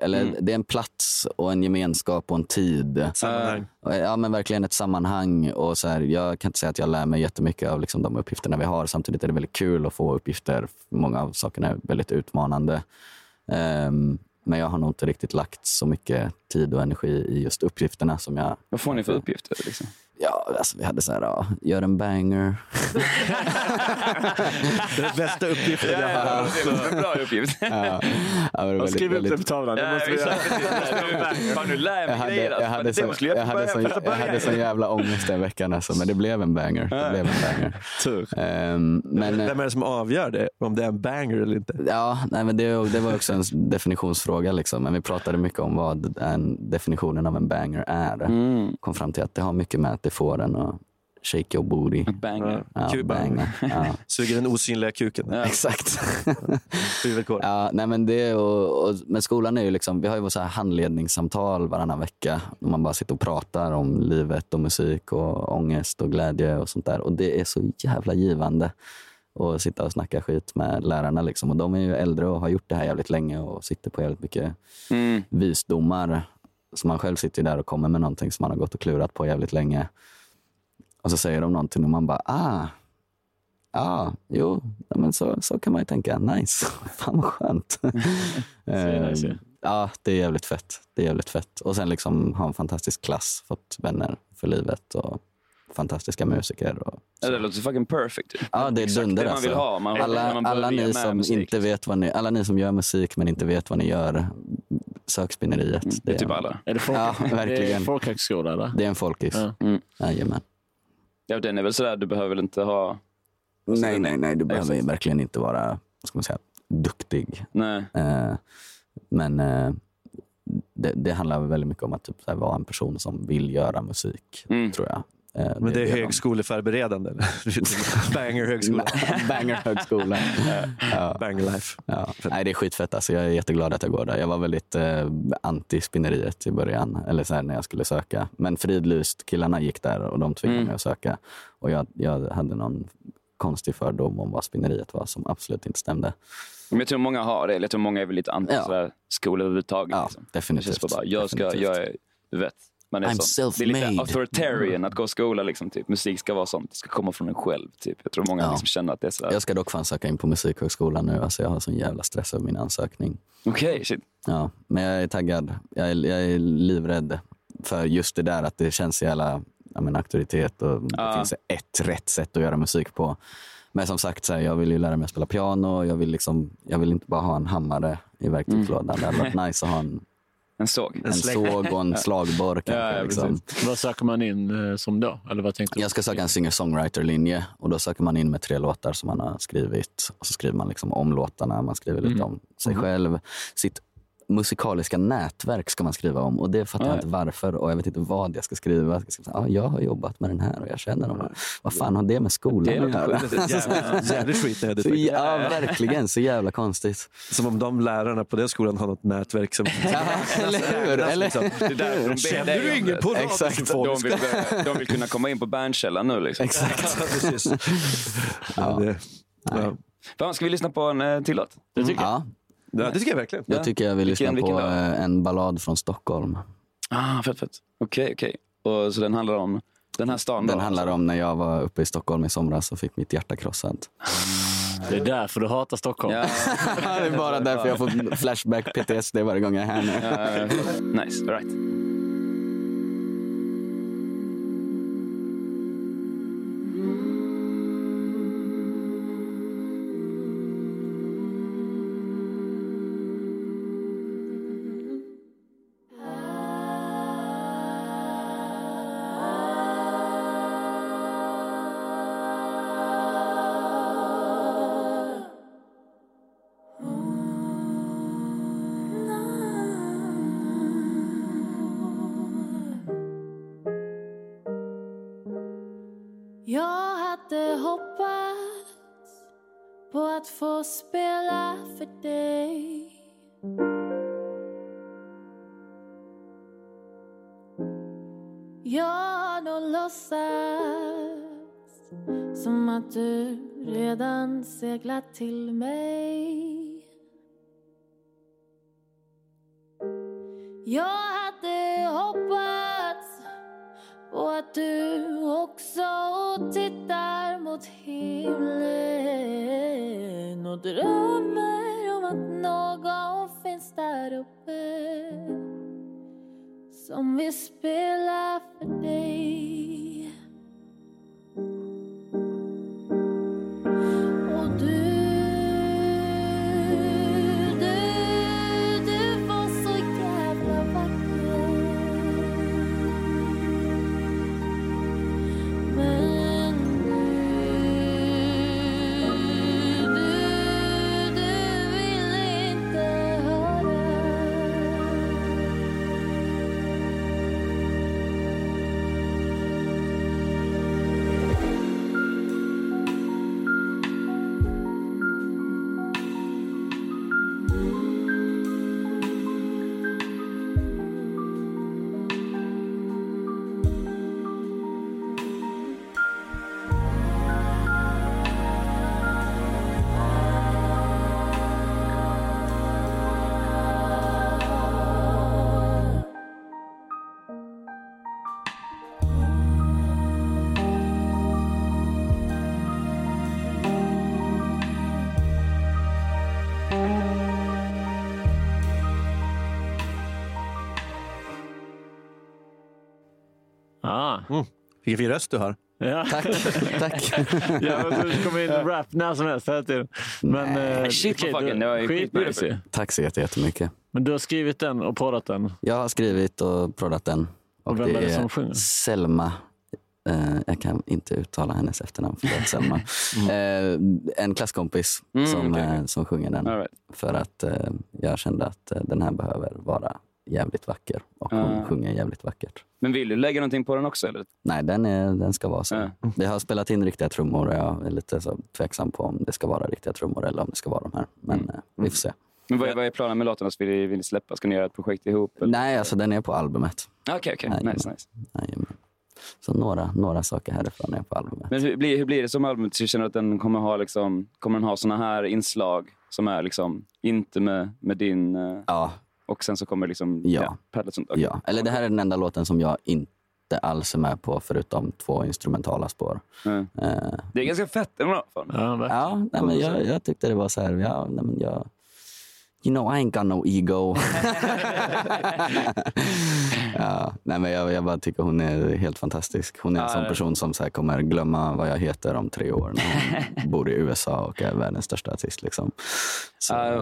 det är en plats och en gemenskap och en tid. Sammanhang. Ja, men verkligen ett sammanhang. Och så här, jag kan inte säga att jag lär mig jättemycket av liksom, de uppgifterna vi har. Samtidigt är det väldigt kul att få uppgifter. Många av sakerna är väldigt utmanande. Men jag har nog inte riktigt lagt så mycket tid och energi i just uppgifterna som jag... Vad får ni för uppgifter liksom? Ja, alltså vi hade så här, gör en banger. Det är bästa uppgiften jag har. Det var en bra uppgift. Skriv upp det på tavlan. Jag hade sån jävla ångest den veckan alltså, men det blev en banger. Tur. Vem är det som avgör det? Om det är en banger eller inte? Ja, nej, men det var också en definitionsfråga liksom. Men vi pratade mycket om vad definitionen av en banger är. Kom fram till att det har mycket med att det får en att shake your booty. Banger. Ja, kuba. Banger. Ja. Suger den osynliga kuken. Ja. Exakt. Ja, nej, men det och men skolan är ju liksom, vi har ju så här handledningssamtal varannan vecka. Då man bara sitter och pratar om livet och musik och ångest och glädje och sånt där. Och det är så jävla givande. Och sitta och snacka skit med lärarna liksom. Och de är ju äldre och har gjort det här jävligt länge och sitter på jävligt mycket visdomar. Så man själv sitter där och kommer med någonting som man har gått och klurat på jävligt länge. Och så säger de någonting och man bara, jo, men så kan man ju tänka, nice, fan vad skönt. Nice. Ja, det är jävligt fett, Och sen liksom ha en fantastisk klass, fått vänner för livet och fantastiska musiker. Och det låter fucking perfect. Ja, det är exakt dunder det man vill ha. Man alla ni som musik, inte vet vad ni, alla ni som gör musik men inte vet vad ni gör, sök Spinneriet. Det är typ alla. Är det folkhögskola eller? Det är en folkhögs. Ja. Jajamän. Ja, den är väl sådär, du behöver väl inte ha... Nej, du behöver verkligen inte vara, ska man säga, duktig. Nej. Men det handlar väldigt mycket om att typ, såhär, vara en person som vill göra musik, tror jag. Men det är högskoleförberedande. Banger högskola. Banger högskola. Banger life. Ja. Nej, det är skitfett. Alltså, jag är jätteglad att jag går där. Jag var väldigt anti-spinneriet i början. Eller så här, när jag skulle söka. Men fridlyst killarna gick där och de tvingade mig att söka. Och jag hade någon konstig fördom om vad Spinneriet var som absolut inte stämde. Men jag tror många har det. Jag tror många är väl lite anti-skolor överhuvudtaget. Ja, liksom. Definitivt. Du vet. Man är det är lite authoritarian att gå i skola liksom, typ. Musik ska vara sånt, det ska komma från en själv typ. Jag tror många liksom känner att det är så här. Jag ska dock fan söka in på musikhögskolan nu, alltså jag har sån jävla stress över min ansökning. Okej, shit. Ja, men jag är taggad. Jag är livrädd för just det där att det känns jävla, jag menar, auktoritet och det finns ett rätt sätt att göra musik på. Men som sagt, så här, jag vill ju lära mig att spela piano, jag vill inte bara ha en hammare i verktygslådan. Det hade varit nice att ha en såg och en slagborr kanske, liksom. Vad söker man in som då? Eller vad tänkte du? Jag ska söka en singer-songwriter-linje och då söker man in med 3 låtar som man har skrivit och så skriver man liksom om låtarna, man skriver lite om sig själv, sitt musikaliska nätverk ska man skriva om och det fattar jag inte varför och jag vet inte vad jag ska skriva. Jag har jobbat med den här och jag känner dem. Vad fan har det med skolan att göra? Jävligt skitnödigt. Ja, verkligen. Så jävla konstigt. Som om de lärarna på den skolan har något nätverk som... Eller hur? Eller? Känner du ingen på något? De vill kunna komma in på bandkällan nu. Exakt. Ska vi lyssna på en till låt? Det tycker jag. Ja, det tycker jag verkligen. Jag tycker jag vill lyssna på en ballad från Stockholm. Ah, fett. Okej. Och så den handlar om den här stan? Den handlar om när jag var uppe i Stockholm i somras och fick mitt hjärta krossat. Det är därför du hatar Stockholm. Ja. Det är bara därför jag får flashback PTSD varje gång jag är här nu. Nice, all right. Seglat till mig. Jag hade hoppats på att du också tittar mot himlen och drömmer om att någon finns där uppe som vill spela för dig. Ah. Mm. Vilken fin röst du har. Ja. Tack, tack. Ja, men du kommer in och rap när som helst. Men tack så jättemycket. Men du har skrivit den och proddat den. Jag har skrivit och proddat den. Och vem det är det som sjunger? Selma. Jag kan inte uttala hennes efternamn för att Selma. En klasskompis som sjunger den. All right. För att jag kände att den här behöver vara jävligt vacker. Och hon sjunger jävligt vackert. Men vill du lägga någonting på den också? Eller? Nej, den ska vara så. Vi har spelat in riktiga trummor och jag är lite så tveksam på om det ska vara riktiga trummor eller om det ska vara de här. Men vi får se. Men vad är planen med låtarna? Vill ni släppa? Ska ni göra ett projekt ihop? Eller? Nej, alltså den är på albumet. Okej. Nice. Jajamän. Så några saker härifrån är på albumet. Men hur blir det som albumet? Så känner du att den kommer ha såna här inslag som är liksom inte med din... Ja. Och sen så kommer liksom... Ja. Eller det här är den enda låten som jag inte alls är med på förutom 2 instrumentala spår. Mm. Det är ganska fett. Men jag tyckte det var så här... You know, I ain't got no ego. Jag bara tycker hon är helt fantastisk. Hon är en sån person som så här kommer glömma vad jag heter om 3 år när hon bor i USA och är världens största artist. Liksom.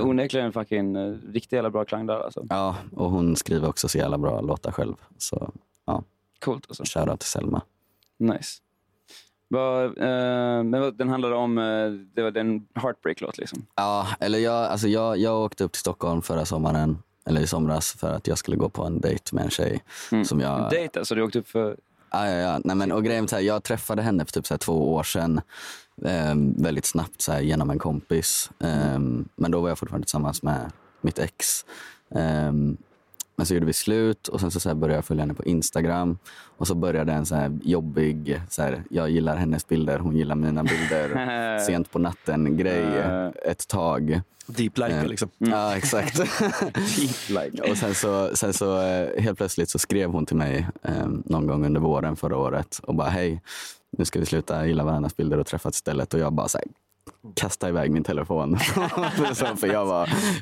Hon är en fucking riktigt jävla bra klang där. Alltså. Ja, och hon skriver också så jävla bra låtar själv. Så, ja. Coolt. Alltså. Shoutout till Selma. Nice. Men den handlade om det var en heartbreak-låt liksom. Ja, eller jag åkte upp till Stockholm förra sommaren, eller i somras, för att jag skulle gå på en dejt med en tjej som jag... En dejt alltså, du åkte upp för... Ja. Nej, men, och grejen så här, jag träffade henne för typ så här 2 år sedan väldigt snabbt så här, genom en kompis. Men då var jag fortfarande tillsammans med mitt ex. Men så gjorde vi slut och sen så började jag följa henne på Instagram. Och så började en så här jobbig, så här, jag gillar hennes bilder, hon gillar mina bilder. Sent på natten, grej, ett tag. Deep like liksom. Ja, exakt. Deep like. Och sen så helt plötsligt så skrev hon till mig någon gång under våren förra året. Och bara, hej, nu ska vi sluta gilla varandras bilder och träffas istället. Och jag bara så här, kasta iväg min telefon. För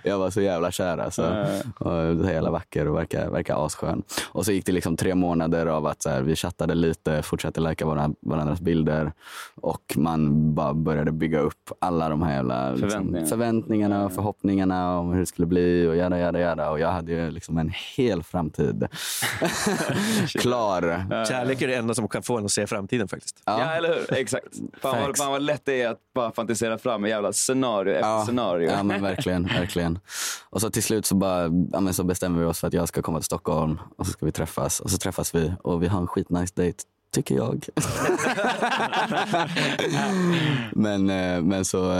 jag var så jävla kär alltså. Och så jävla vacker och verkar asskön. Och så gick det liksom 3 månader av att så här, vi chattade lite, fortsatte lajka varandras bilder och man bara började bygga upp alla de här jävla liksom, förväntningarna och förhoppningarna om hur det skulle bli och jada. Och jag hade ju liksom en hel framtid klar. Kärlek är det enda som kan få en att se framtiden faktiskt. Ja eller hur? Exakt. Fan vad lätt det är att bara fantisera fram en jävla scenario efter scenario. Ja, men verkligen. Och så till slut så så bestämmer vi oss för att jag ska komma till Stockholm och så ska vi träffas. Och så träffas vi och vi har en skitnice date, tycker jag. men så,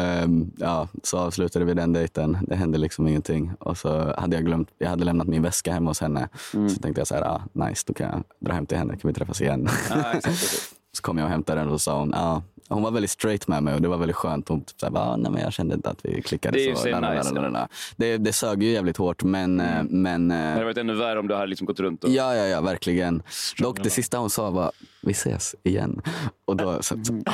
ja, så avslutade vi den dejten. Det hände liksom ingenting. Och så hade jag hade lämnat min väska hemma hos henne. Så tänkte jag så här, nice, då kan jag dra hem till henne. Kan vi träffas igen? Exakt. Så kom jag och hämtade den och sa hon, hon var väldigt straight med mig och det var väldigt skönt. Hon typ såhär, nej men jag kände inte att vi klickade det så. Nice. Det sög ju jävligt hårt, men det hade varit ännu värre om du hade liksom gått runt. Och... Ja, verkligen. Dock det sista hon sa var, vi ses igen. Och då så... You're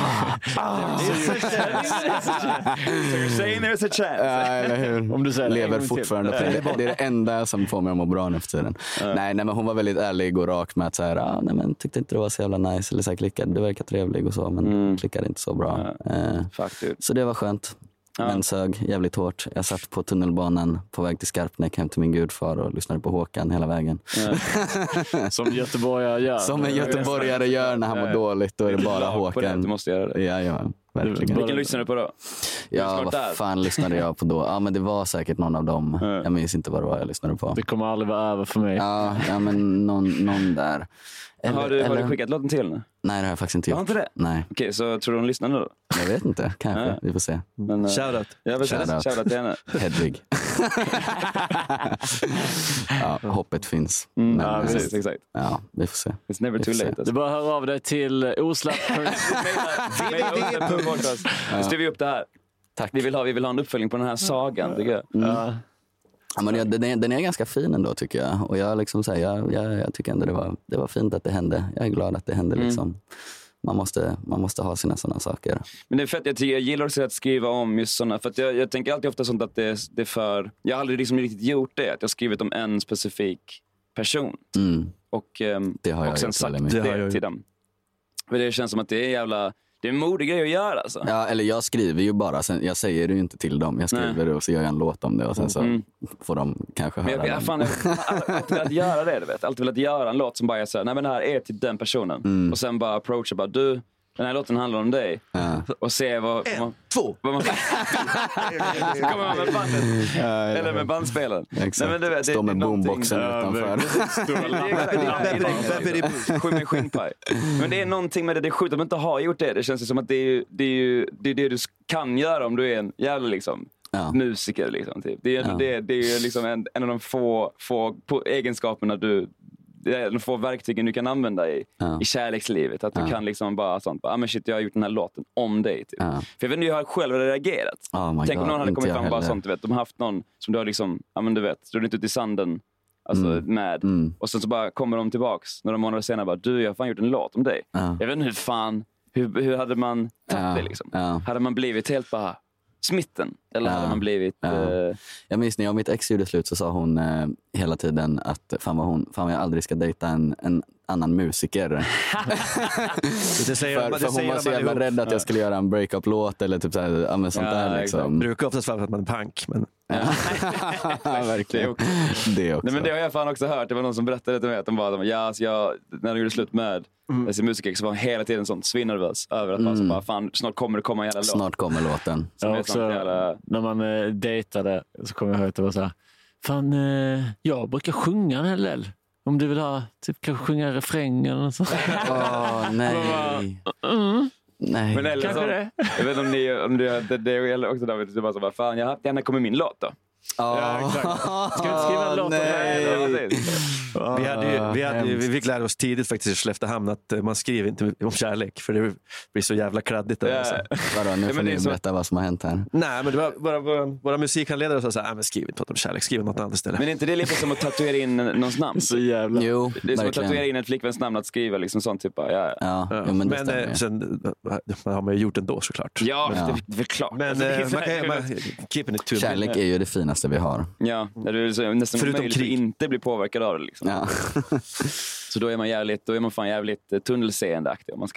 saying there's a chance. Eller hur? Om du säger lever fortfarande. Det är det enda som får mig att må bra nu för tiden. Nej, men hon var väldigt ärlig och rak med att såhär, nej men tyckte inte det var så jävla nice eller såhär klickade. Du verkar trevlig och så, men klickade inte så bra. Så det var skönt. Men sög jävligt hårt. Jag satt på tunnelbanan på väg till Skarpnäck hem till min gudfar och lyssnade på Håkan hela vägen. Som göteborgare gör. Som en göteborgare gör när han mår dåligt. Då är det bara Håkan. Du måste göra det. Ja. Verkligen. Vilken lyssnade du på då? Ja, vad fan lyssnade jag på då? Ja, men det var säkert någon av dem. Jag minns inte vad det var jag lyssnade på. Det kommer aldrig vara över för mig. Ja men någon där. Eller, har du skickat låten till henne? Nej, det har jag faktiskt inte gjort. Har inte det? Nej. Okej, så tror du hon lyssnar nu då? Jag vet inte, kanske. Vi får se. Men, shoutout. Jag vill shoutout till henne. Hedvig. Hoppet finns. Ja, precis, exakt. Ja, vi får se. It's never too late. Alltså. Du bara hör av dig till oslapp. Nu styr vi upp det här. Tack. Vi vill ha en uppföljning på den här sagan, tycker jag. Ja, men den är ganska fin ändå tycker jag. Och jag liksom säger jag tycker ändå det var fint att det hände. Jag är glad att det hände liksom. Man måste ha sina sådana saker. Men det är fett, jag gillar också att skriva om just sådana, för att jag tänker alltid ofta sånt att det är för jag har aldrig liksom riktigt gjort det att jag har skrivit om en specifik person. Och, det har jag och sen sagt det till dem. För det känns som att det är jävla... Det är en modig grej att göra alltså. Ja, eller jag skriver ju bara, sen, jag säger det ju inte till dem. Jag skriver det och så gör jag en låt om det och sen så får de kanske höra. Men jag har alltid velat göra det, du vet. Alltid velat göra en låt som bara är så här, nej men det här är till den personen. Mm. Och sen bara approacha, bara du, den här låten handlar om dig. Ja. Och se vad... Vad man så kommer man med bandet. Eller med bandspelaren. Exakt. Nej, men du vet, står med boomboxen utanför. Med skinnpaj. Men det är någonting med det sjukt att man inte har gjort det. Det känns som att det är det du kan göra om du är en jävla liksom... Ja. Musiker liksom typ. Det är liksom en av de få egenskaperna du... Du får verktygen du kan använda i kärlekslivet. Att du kan liksom bara sånt. Ja men shit, jag har gjort den här låten om dig. Typ. För jag vet inte hur jag själv hade reagerat. Tänk om någon hade kommit fram bara sånt. Du vet. De har haft någon som du har liksom, ja men du vet. Du är inte ute i sanden alltså, med. Och sen så bara kommer de tillbaks några månader senare bara, du jag har fan gjort en låt om dig. Jag vet inte hur hade man tagit det liksom. Hade man blivit helt bara smitten? Eller hade man blivit... Jag minns när jag och mitt ex gjorde slut så sa hon hela tiden att fan vad jag aldrig ska dejta en annan musiker. för hon var så jävla rädd att jag skulle göra en break-up-låt eller typ såhär, sånt där liksom. Brukar oftast framför att man är punk, men... Verkligen. Det också. Nej, men det har jag fan också hört. Det var någon som berättade till mig att de bara, när de gjorde slut med sin musikex så var hela tiden sånt svinnervös över att man så bara, fan, snart kommer det komma en jävla låt. Snart kommer låten. När man dejtade så kom jag ihåg att det var så här, fan, jag brukar sjunga en hel del. Om du vill ha, typ kanske sjunga refräng eller något sånt. Nej. Nej. Men eller så, det? Jag vet om det gäller också David, du bara så bara, fan, jag har gärna kommer min låt då. Ja, exakt. Ska vi skriva en låt om det? Vi fick lära oss tidigt faktiskt i Skelleftehamn att man skriver inte om kärlek för det blir så jävla kladdigt. Vadå, nu får ni berätta vad som har hänt här. Nej, men det var våra musikhandledare sa såhär, men skriv inte om kärlek, skriv om något annat istället. Men är inte det lite som att tatuera in någons namn? Så jävla. Jo, det är som att tatuera in ett flickväns namn att skriva liksom sånt typ. Men sen har man ju gjort ändå såklart. Ja, det är klart. Men kärlek är ju det finaste vi har. Ja, det är nästan förutom krig inte blir påverkad av det liksom. Ja. Så då är man fan jävligt tunnelseendeaktig om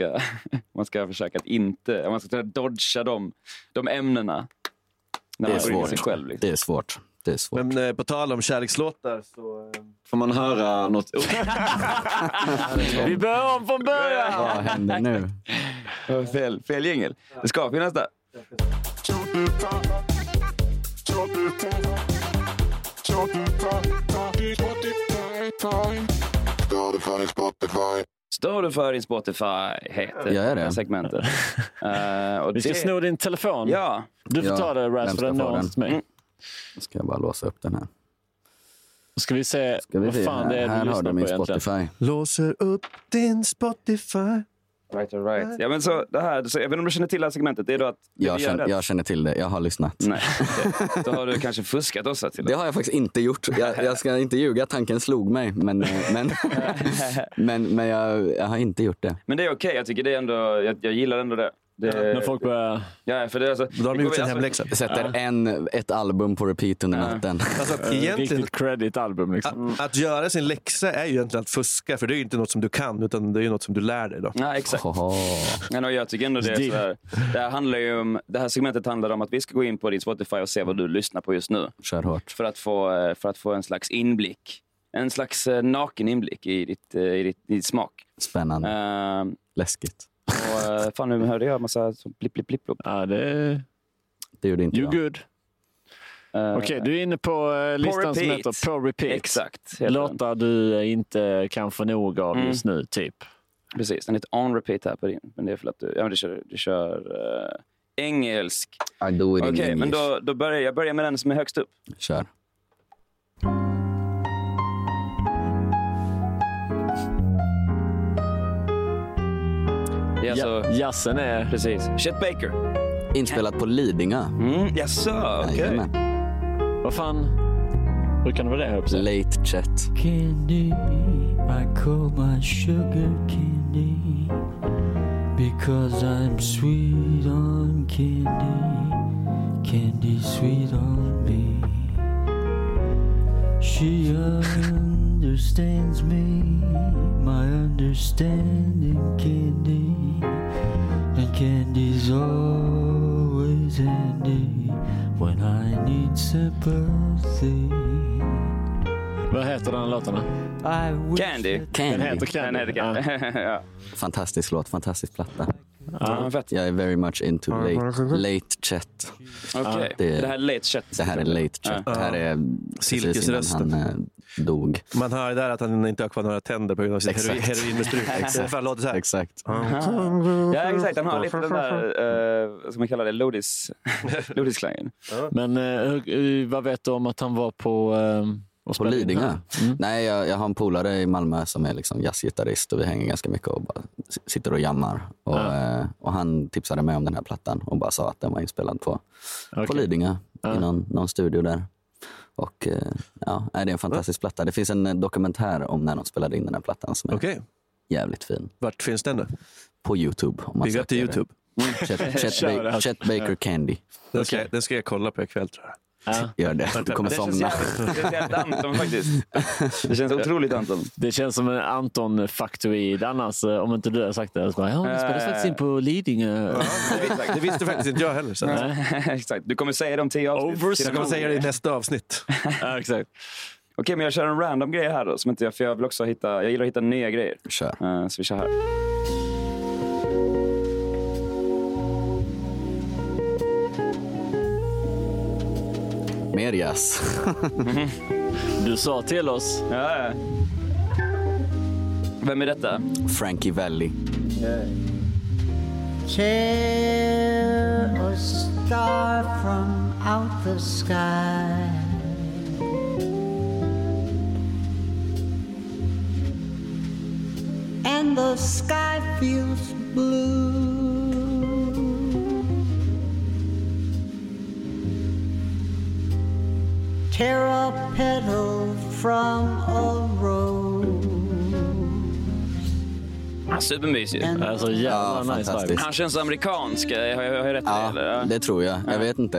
man ska försöka att inte, om man ska dodga de ämnena när man går in i sig själv liksom. Det är svårt. Men på tal om kärlekslåtar så får man höra något. Vi börjar om från början. Vad händer nu? Fel jingel. Det ska finnas där. Står du för din Spotify heter det segmentet. Och vi ska sno din telefon. Ja. Du får ta det Raz för den någonstans mig. Då ska jag bara låsa upp den här. Ska vi se vad fan det är här du lyssnar på egentligen. Låser upp din Spotify. Right. Ja, men så det här, så även om du känner till det här segmentet, det är då att jag känner till det, jag har lyssnat. Nej, okay. Då har du kanske fuskat oss till det. Det har jag faktiskt inte gjort. Jag ska inte ljuga, tanken slog mig, men jag har inte gjort det. Men det är okej, jag tycker det är ändå, jag gillar ändå det. När folk börjar... Ja, för det, alltså, då har de gjort sin hemläxa. Sätter ett album på repeat under natten. Alltså, egentligen credit-album. Liksom. Att göra sin läxa är ju egentligen att fuska. För det är ju inte något som du kan, utan det är ju något som du lär dig. Då. Ja, exakt. Ja, jag tycker ändå det. Det här segmentet handlar om att vi ska gå in på din Spotify och se vad du lyssnar på just nu. Kör hårt. För att få en slags inblick. En slags naken inblick i ditt smak. Spännande. Läskigt. Och fan, nu hörde jag massa blipp. Ja, det gjorde inte jag. Good. Okej, du är inne på listan som heter På Repeat. Exakt. Låtar du inte kan få nog av just nu, typ. Precis, den heter On Repeat här på din. Men det är för att du kör engelsk. I do it in English. Okej, men då börjar jag med den som är högst upp. Kör. Jassen är precis Chet Baker. Inspelat på Lidingö. Jaså, okej. Vad fan? Hur kan det vara det här? Late Chet. Candy, I call my sugar candy because I'm sweet on candy sweet on me. She understands me, my understanding candy, and candy's always handy when I need sympathy. Vad heter den låtarna? Candy. Den heter Candy. Ja. Fantastisk låt, fantastisk platta. Jag är very much into late Chet. Okay. Det här är late Chet. Det här är late Chet. Det här är precis innan han dog. Man hör där att han inte har kvar några tänder på grund av sitt heroinmissbruk. Exakt. Ja, exakt. Han har lite den där, som man kallar det, lodis-klangen. Men vad vet du om att han var på Lidingö? Mm. Nej, jag har en polare i Malmö som är liksom jazzgitarrist och vi hänger ganska mycket och bara sitter och jammar. Och han tipsade mig om den här plattan och bara sa att den var inspelad på Lidingö i någon studio där. Och det är en fantastisk platta. Det finns en dokumentär om när de spelade in den här plattan som är jävligt fin. Vart finns den då? På YouTube. Vi går till YouTube. Chet Baker Candy. Den ska jag kolla på ikväll tror jag. Ja. Gör det. Du kommer somna. Det känns Anton faktiskt. Det känns otroligt Anton. Det känns som en Anton Factory annars, om inte du har sagt det. Så bara, ja, det spelas faktiskt in på Lidingö. Ja, det visste faktiskt inte jag heller. Så. Exakt. Du kommer säga det om 10 avsnitt. Jag kommer säga det i nästa avsnitt. Ja, exakt. Okej, men jag kör en random grej här då. Som inte jag, för jag vill också hitta, jag gillar att hitta nya grejer. Så vi kör här. Medias. Du sa till oss. Ja. Vem är detta? Frankie Valli. Yeah. Tear a star from out the sky. And the sky feels blue. Tear a petal from a rose. Supermysig. Alltså jävla nice vibe. Han känns amerikansk. Har jag rätt det? Ja, det tror jag. Jag vet inte.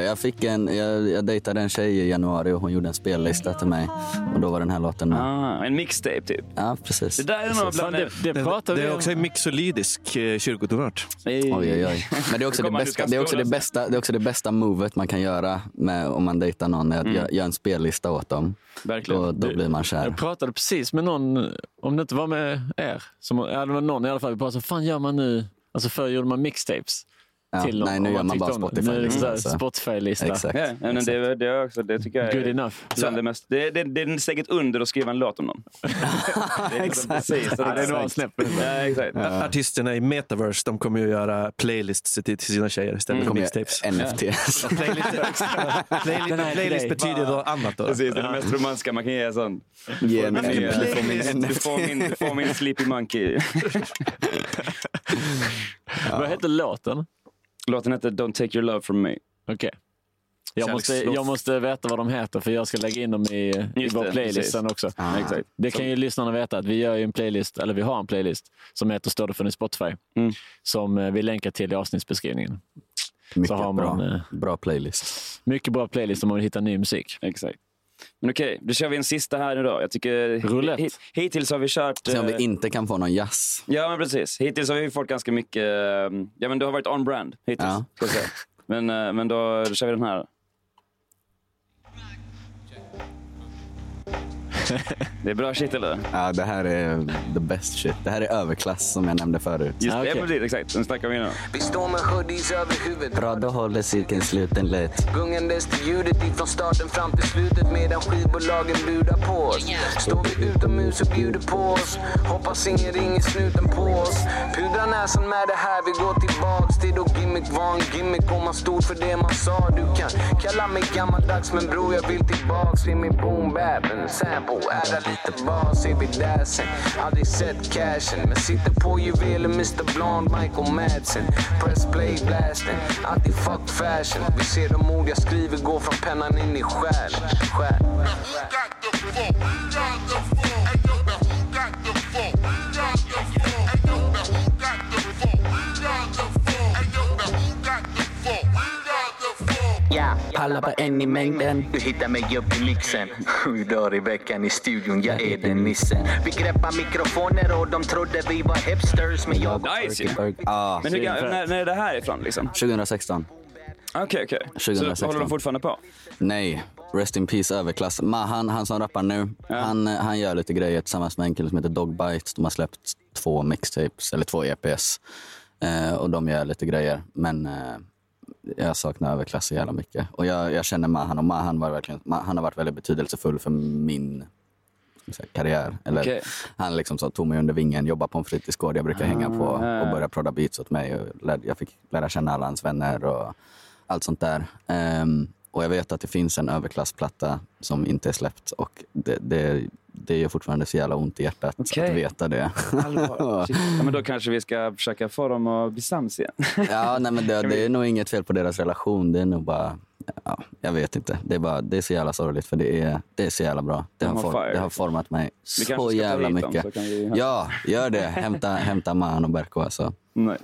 Jag dejtade en tjej i januari och hon gjorde en spellista till mig. Och då var den här låten med. En mixtape typ. Ja, precis. Det där är någon bland det är också en mixolydisk kyrkotovart. Oj. Men det är också det bästa movet man kan göra med, om man dejtar någon, är att göra en spellista åt dem. Verkligen. Och då blir man kär. Jag pratade precis med någon, om det inte var med er, som eller någon i alla fall, vi pratade, fan gör man nu, alltså förr gjorde man mixtapes till dem. Nej, nu gör man bara Spotify-lista. Spotify-lista. Exakt. Ja, men exakt. Det är också, det tycker jag. Good enough. Det är säkert under att skriva en låt om någon. Precis. Det är några snäpp. Ja. Artisterna i Metaverse, de kommer ju göra playlists till sina tjejer istället för mixtapes. NFT. Playlist betyder då annat då. Precis, det är det mest romantiska man kan ge sån. Du får min Sleepy Monkey. Vad heter låten? Låten heter Don't Take Your Love From Me. Okej. Jag måste veta vad de heter, för jag ska lägga in dem i vår playlist sen också. Exakt. Det kan ju lyssnarna veta, att vi gör ju en playlist, eller vi har en playlist som heter Står det för en Spotify, som vi länkar till i avsnittsbeskrivningen. Mycket så har man bra playlist. Mycket bra playlist om man vill hitta ny musik. Exakt. Men okej, då kör vi en sista här nu då. Jag tycker hittills har vi kört... Sen om vi inte kan få någon jazz. Ja, men precis. Hittills har vi fått ganska mycket... Ja, men du har varit on-brand hittills. Ja. Ska jag säga. Men då kör vi den här. Det är bra shit, eller? Ja, det här är the best shit. Det här är överklass som jag nämnde förut. Just det, exakt. Den snackar vi nu. Vi står med hoodies över huvudet. Radda håller cirkeln sluten lätt. Gungandes till ljudet ifrån starten fram till slutet, medan skivbolagen budar på oss. Står vi utomhus och bjuder på oss. Hoppas ingen ringer snuten på oss. Pudra näsan med det här, vi går tillbaks till då gimmick var en gimmick. Om man stod för det man sa, du kan kalla mig gammaldags, men bro, jag vill tillbaks till min boom-bap. En sample. Ära lite bas, är vi där sen. Aldrig sett cashen, men sitter på juvelen. Mr. Blond, Michael Madsen. Press play, blasten, alltid fuck fashion. Vi ser de ord jag skriver går från pennan in i själen. Yeah. pallar bara en i mängden. Du hittar mig upp i mixen. 7 dagar i veckan i studion, jag är den nissen. Vi greppar mikrofoner och de trodde vi var hipsters. Men jag... Men när är det här ifrån liksom? 2016. Okej. 2016. Så håller de fortfarande på? Nej. Rest in peace Överklass. Han som rappar nu, han gör lite grejer tillsammans med en kille som heter Dogbites. De har släppt 2 mixtapes, eller 2 EPs. Och de gör lite grejer. Men jag saknar Överklass så jävla mycket. Och jag känner Mahan. Och Mahan var verkligen, han har varit väldigt betydelsefull för min karriär. Eller, han liksom så tog mig under vingen, jobbade på en fritidsgård jag brukar hänga på och började prodda beats åt mig. Och jag fick lära känna alla hans vänner och allt sånt där. Och jag vet att det finns en Överklassplatta som inte är släppt. Och det gör fortfarande så jävla ont i hjärtat att veta det. Ja, men då kanske vi ska försöka få dem att bli sams igen. Ja, nej, men det är nog inget fel på deras relation. Det är nog bara... Ja, jag vet inte. Det är så jävla sorgligt för det är så jävla bra. Det har format mig så jävla mycket. Dem, så ja, gör det. Hämta man och Berko alltså. Nice.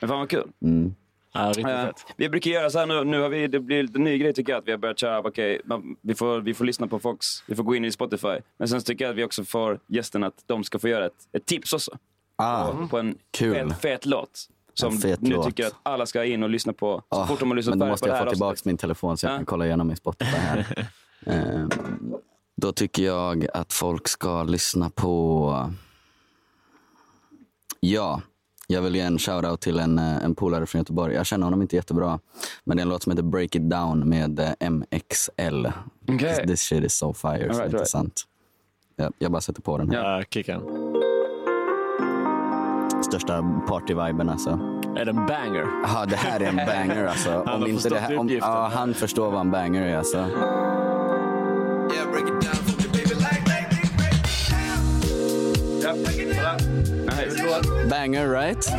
Men fan vad kul. Mm. Ja, vi brukar göra så här nu har vi, det blir lite ny grej tycker jag, att vi har börjat köra vi får lyssna på folks, vi får gå in i Spotify, men sen tycker jag att vi också får gästen att de ska få göra ett tips också på en fet låt som nu låt. Tycker att alla ska in och lyssna på så fort de har lyssnat på det. Men då måste jag få tillbaka min telefon så jag kan kolla igenom min Spotify här. Då tycker jag att folk ska lyssna på Jag vill ge en shoutout till en polare från Göteborg. Jag känner honom inte jättebra. Men det är en låt som heter Break It Down med MXL. Okay. This shit is so fire. Right, så intressant. Right. Jag bara sätter på den här. Ja, kickan. Största party-viben alltså. Är det en banger? Ja, det här är en banger alltså. Han om inte det här, han förstår vad en banger är alltså. Yeah, break it down. Banger, right?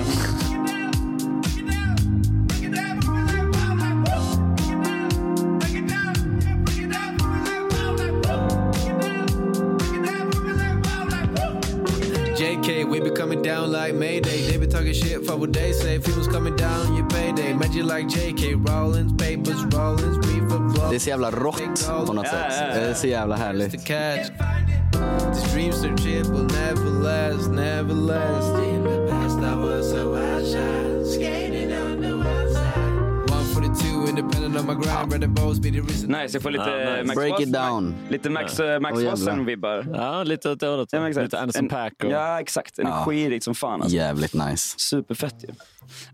JK, we be coming down like Mayday. They be talking shit, fuck what they say. Fuels coming down, you payday. Magic like JK, Rollins, papers, Rollins, we for blood. Det är så jävla rått på något sätt. Det är så jävla härligt. These dreams are cheap, will never last, never last. In the past I was a wild child, skating on the wild side. 142, independent on my grind, red and bows be the reason. Nice, jag får lite Max Break It Down. Lite Max Vossen-vibbar. Ja, lite åt det hållet. Ja, lite Anderson Paak. Ja, exakt. Energi liksom fan. Alltså. Jävligt nice. Superfett ju.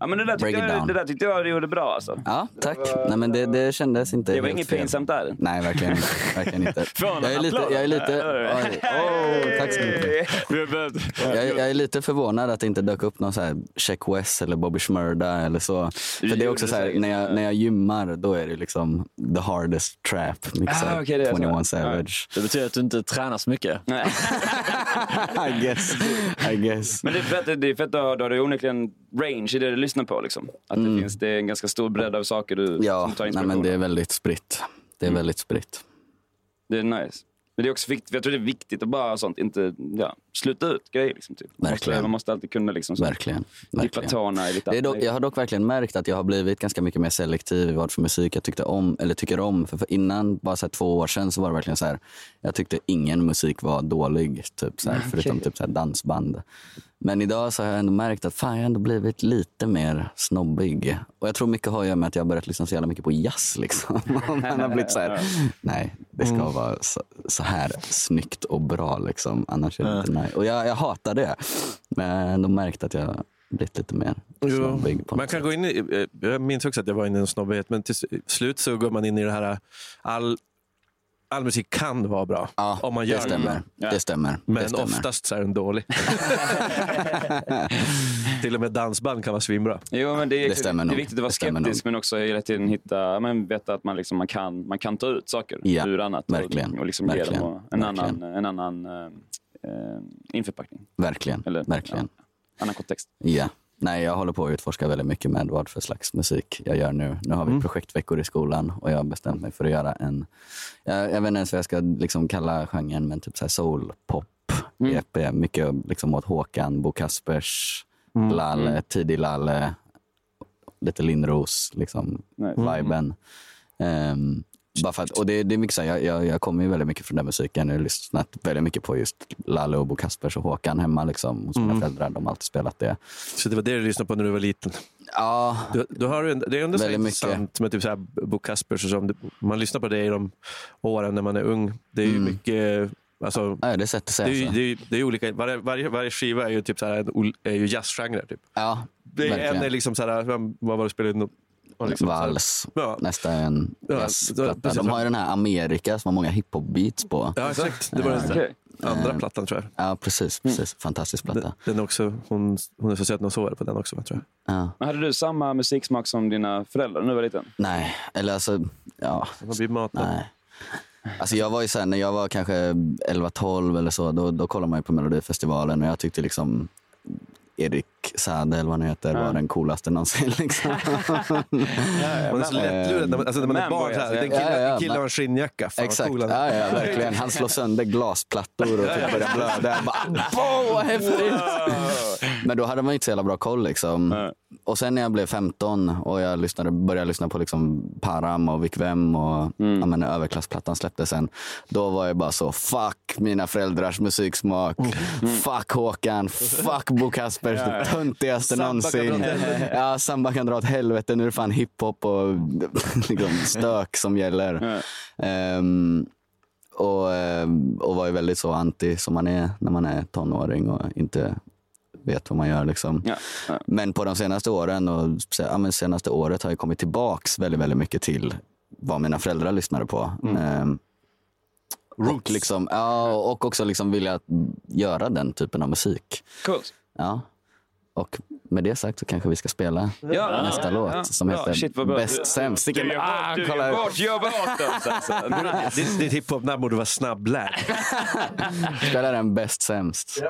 Ja, men det där tyckte jag du gjorde bra alltså. Ja, tack. Nej, men det kändes inte. Det var inget pinsamt där. Nej, verkligen inte. Jag är lite tack så mycket. Jag är lite förvånad att det inte dök upp någon så här Check West eller Bobby Shmurda eller så. För det är också så här när jag gymmar, då är det liksom the hardest trap mixar 21 Savage. Det betyder att du inte tränar så mycket. Nej. I guess. Men det är fett att du har onekligen range i det du lyssnar på liksom. Att det är en ganska stor bredd av saker du som tar inspiration. Ja, men det är väldigt spritt. Det är nice. Men det är också viktigt, jag tror det är viktigt att bara sånt inte sluta ut grejer liksom typ. Verkligen. Man måste alltid kunna liksom så. Verkligen. Jag har dock verkligen märkt att jag har blivit ganska mycket mer selektiv i vad för musik jag tyckte om eller tycker om, för innan bara så här 2 år sedan så var det verkligen så här, jag tyckte ingen musik var dålig typ så här, förutom typ så här dansband. Men idag så har jag ändå märkt att jag ändå blivit lite mer snobbig. Och jag tror mycket har att göra med att jag har börjat lyssna så jävla mycket på jazz liksom. Man har blivit så här, nej, det ska vara så här snyggt och bra liksom. Annars är det inte nej. Och jag hatar det. Men jag har ändå märkt att jag blivit lite mer snobbig. På man kan gå in i, jag minns också att jag var inne i en snobbighet. Men till slut så går man in i det här, all musik kan vara bra om man gör det. Det stämmer. Men det stämmer. Oftast så är den dålig. Till och med dansband kan vara svinbra. Jo, men det är viktigt att vara skeptisk, men också hela tiden hitta, men veta att man liksom man kan ta ut saker ur annat och liksom ge dem en annan införpackning. Verkligen. Eller annan kontext. Ja. Nej, jag håller på att utforska väldigt mycket med vad för slags musik jag gör nu. Nu har vi projektveckor i skolan och jag har bestämt mig för att göra en... Jag vet inte ens vad jag ska liksom kalla genren, men typ så här soul, pop, EP. Mycket liksom åt Håkan, Bo Kaspers, Lalle, tidig Lalle, lite Lindros, liksom viben. Bara för att, och det är mycket så här, jag kommer ju väldigt mycket från den musiken. Jag har lyssnat väldigt mycket på just Lalle och Bo Kaspers och Håkan hemma liksom, hos mina föräldrar. De har alltid spelat det. Så det var det du lyssnade på när du var liten? Ja. Du har, det är ändå så intressant med typ så här Bo Kaspers och så. Man lyssnar på det i de åren när man är ung. Det är ju mycket... Alltså, ja, det sätter sig. Det är olika. Varje skiva är ju typ så här en jazzgenre typ. Ja. Det är en är liksom så här, vad var det spelade in? Liksom, vals, ja. Nästa är en jazzplatta. De har ju den här Amerika som har många hiphop-beats på. Ja, exakt. Det var andra plattan tror jag. Ja, precis. Fantastisk platta. Den också, hon är så söt när hon sover på den också, tror jag. Ja. Men hade du samma musiksmak som dina föräldrar när du var liten? Nej, eller alltså... Ja. Man blir matad. Nej. Alltså jag var ju såhär, när jag var kanske 11-12 eller så, då kollade man ju på Melodifestivalen och jag tyckte liksom Erik Saade, eller vad han heter, var den coolaste någonsin liksom. Man är så lättlurad när man är barn såhär. Den killen har en skinnjacka. Exakt, ja, verkligen. Han slår sönder glasplattor och typ börjar blöda. Jag bara, wow, vad häftigt! Men då hade man inte så jävla bra koll liksom. Och sen när jag blev 15 och jag började lyssna på liksom Param och Vikvem och Överklassplattan släpptes sen. Då var jag bara så, fuck mina föräldrars musiksmak. Fuck Håkan, fuck Bo Kaspers, det töntigaste någonsin. Ja, Samba kan dra åt helvete, nu är det fan hiphop och liksom stök som gäller. Och var ju väldigt så anti som man är när man är tonåring och inte... vet vad man gör liksom. Ja. Men på de senaste åren och senaste året har jag kommit tillbaks väldigt väldigt mycket till vad mina föräldrar lyssnade på. Roots liksom, ja, och också liksom vilja göra den typen av musik. Coolt. Ja. Och med det sagt så kanske vi ska spela nästa låt som heter Bäst Sämst. Gör bort! Ditt hiphop-namn borde vara snabblärd. Spela den Bäst Sämst. Ja.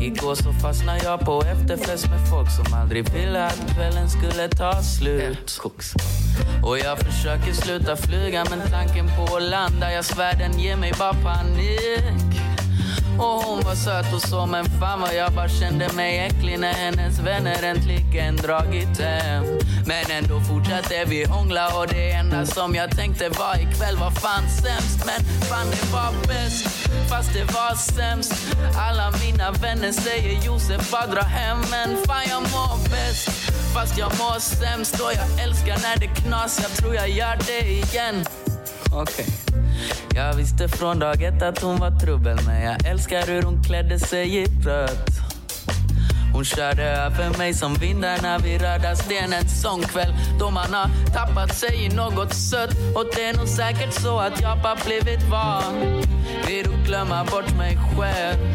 Igår så fastnade jag på efterfest med folk som aldrig ville att kvällen skulle ta slut. Och jag försöker sluta flyga, men tanken på att landa, jag svär den ger mig bara panik. Och hon var söt och så, men fan vad jag bara kände mig äcklig när hennes vänner äntligen dragit hem. Men ändå fortsatte vi hångla och det enda som jag tänkte var ikväll var fan sämst. Men fan det var bäst, fast det var sämst. Alla mina vänner säger Josef bara dra hem, men fan jag mår bäst, fast jag mår sämst. Och jag älskar när det knas, jag tror jag gör det igen. Okej. Jag visste från dag ett att hon var trubbel, men jag älskar hur hon klädde sig i rött. Hon körde över mig som vindarna vid röda stenen. Sån kväll då man har tappat sig i något sött. Och det är nog säkert så att jag bara blivit van vid att glömma bort mig själv.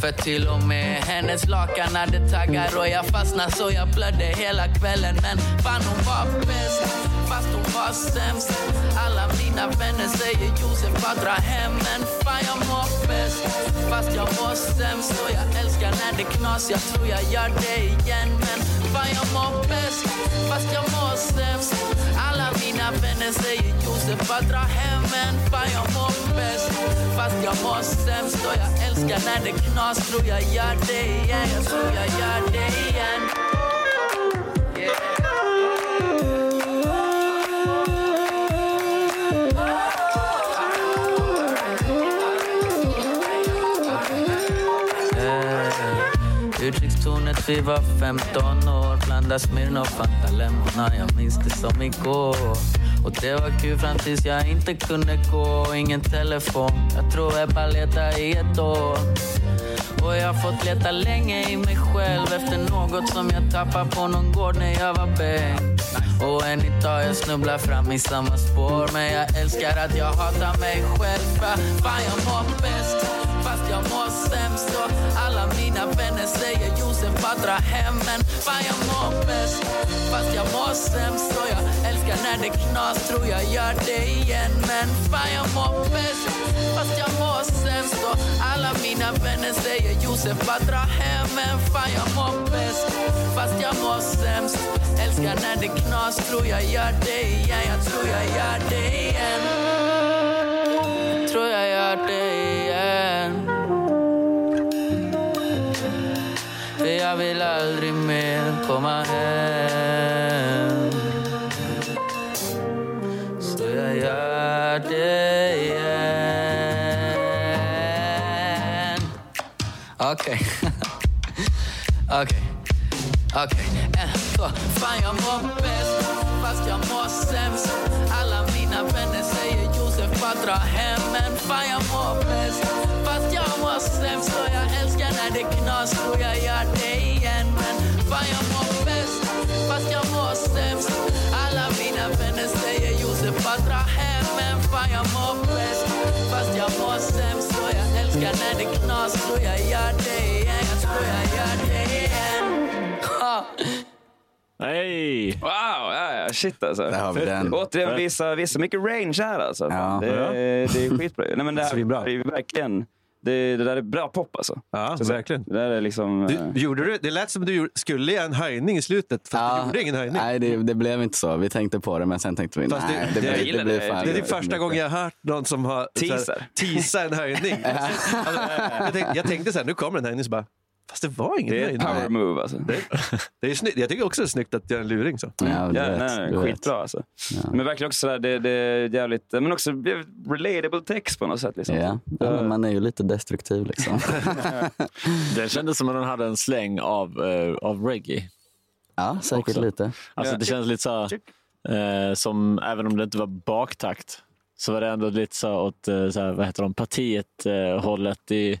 För till och med hennes lakan hade taggar och jag fastnade så jag blödde hela kvällen. Men fan hon var bäst, fast hon var sämst. Alla mina vänner säger Josef bara dra hem, men fan jag mår bäst, fast jag mår sämst. Och jag älskar när det knas, jag tror jag gör det igen. Men fan jag mår bäst, fast jag mår sämst. Alla mina vänner säger Josef bara dra hem, men fan jag mår bäst, fast jag mår sämst. Och jag älskar när det knas, tror jag gör det igen. Jag tror jag gör det igen. Uttryckstornet, vi var 15 år. Blandas Smirnoff, Fanta, Lemona. Jag minns det som igår. Och det var kul fram tills jag inte kunde gå. Ingen telefon, jag tror jag bara letar i ett år. Och jag har fått leta länge i mig själv efter något som jag tappade på någon gård när jag var bäng. Och än idag jag snubblar fram i samma spår. Men jag älskar att jag hatar mig själv. För fan jag mår bäst, fast jag mår sämst. Och alla mina vänner säger Josef bara dra hem. Men fan jag mår bäst, fast jag mår sämst. Och jag älskar tillbaka när det knas, tror jag gör det igen. Men fan jag mår bäst, fast jag mår sämst. Och alla mina vänner säger Josef bara dra hem. Men fan jag mår bäst, fast jag mår sämst. Älskar när det knas, tror jag gör det igen. Jag tror jag gör det igen. Tror jag gör det igen. För jag vill aldrig mer komma hem. Så jag gör det igen. Okej. Okej. Okej. Fan jag mår bäst, fast jag mår sämst. Alla mina vänner säger Josef bara dra hem. Men fan jag mår bäst, fast jag mår sämst. Och jag älskar när det knas, tror jag gör det igen. Men fan jag mår bäst, fast jag mår sämst. Alla mina vänner säger Josef bara dra hem. Men fan jag mår bäst, fast jag mår sämst. Och jag älskar när det knas, tror jag gör det igen. Jag tror jag gör det igen. Ha! Nej! Wow! Ja, shit alltså. Där har vi den. Återigen vissa mycket range här alltså. Ja. Det är skitbra. Nej, men det här är verkligen... Det där är bra pop alltså. Ja, så verkligen. Det där är liksom... Det lät som du skulle göra en höjning i slutet. För ja, du gjorde ingen höjning. Nej, det blev inte så. Vi tänkte på det, men sen tänkte vi... Fast nej, det är första gången jag har hört någon som har... Teaser en höjning. Jag tänkte så här, nu kommer en höjning så bara... Fast det var ingen höjning. Det är power move alltså. Det är snyggt. Jag tycker också det är snyggt att göra en luring så. Ja, nej, skitbra alltså. Ja. Men verkligen också sådär, det är jävligt, men också relatable text på något sätt liksom. Yeah. Ja, men man är ju lite destruktiv liksom. Det kändes som att den hade en släng av reggae. Ja, säkert också. Lite. Alltså det känns lite så som, även om det inte var baktakt, så var det ändå lite så åt såhär, vad heter de, partiet hållet i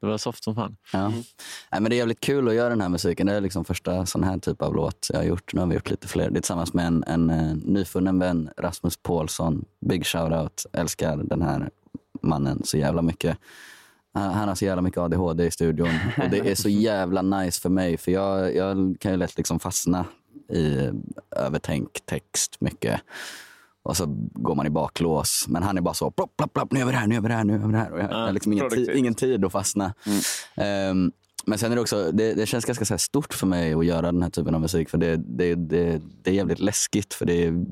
Det var soft som fan. Ja. Men det är jävligt kul att göra den här musiken. Det är liksom första sån här typ av låt jag har gjort. Nu har vi gjort lite fler. Det är tillsammans med en nyfunnen vän, Rasmus Paulsson. Big shoutout. Älskar den här mannen så jävla mycket. Han har så jävla mycket ADHD i studion. Och det är så jävla nice för mig. För jag kan ju lätt liksom fastna i övertänk text mycket. Och så går man i baklås. Men han är bara så, plopp, plopp, plopp, nu över det här. Och jag har liksom ingen tid att fastna. Mm. Men sen är det också, det känns ganska så här stort för mig att göra den här typen av musik. För det är jävligt läskigt. För det är...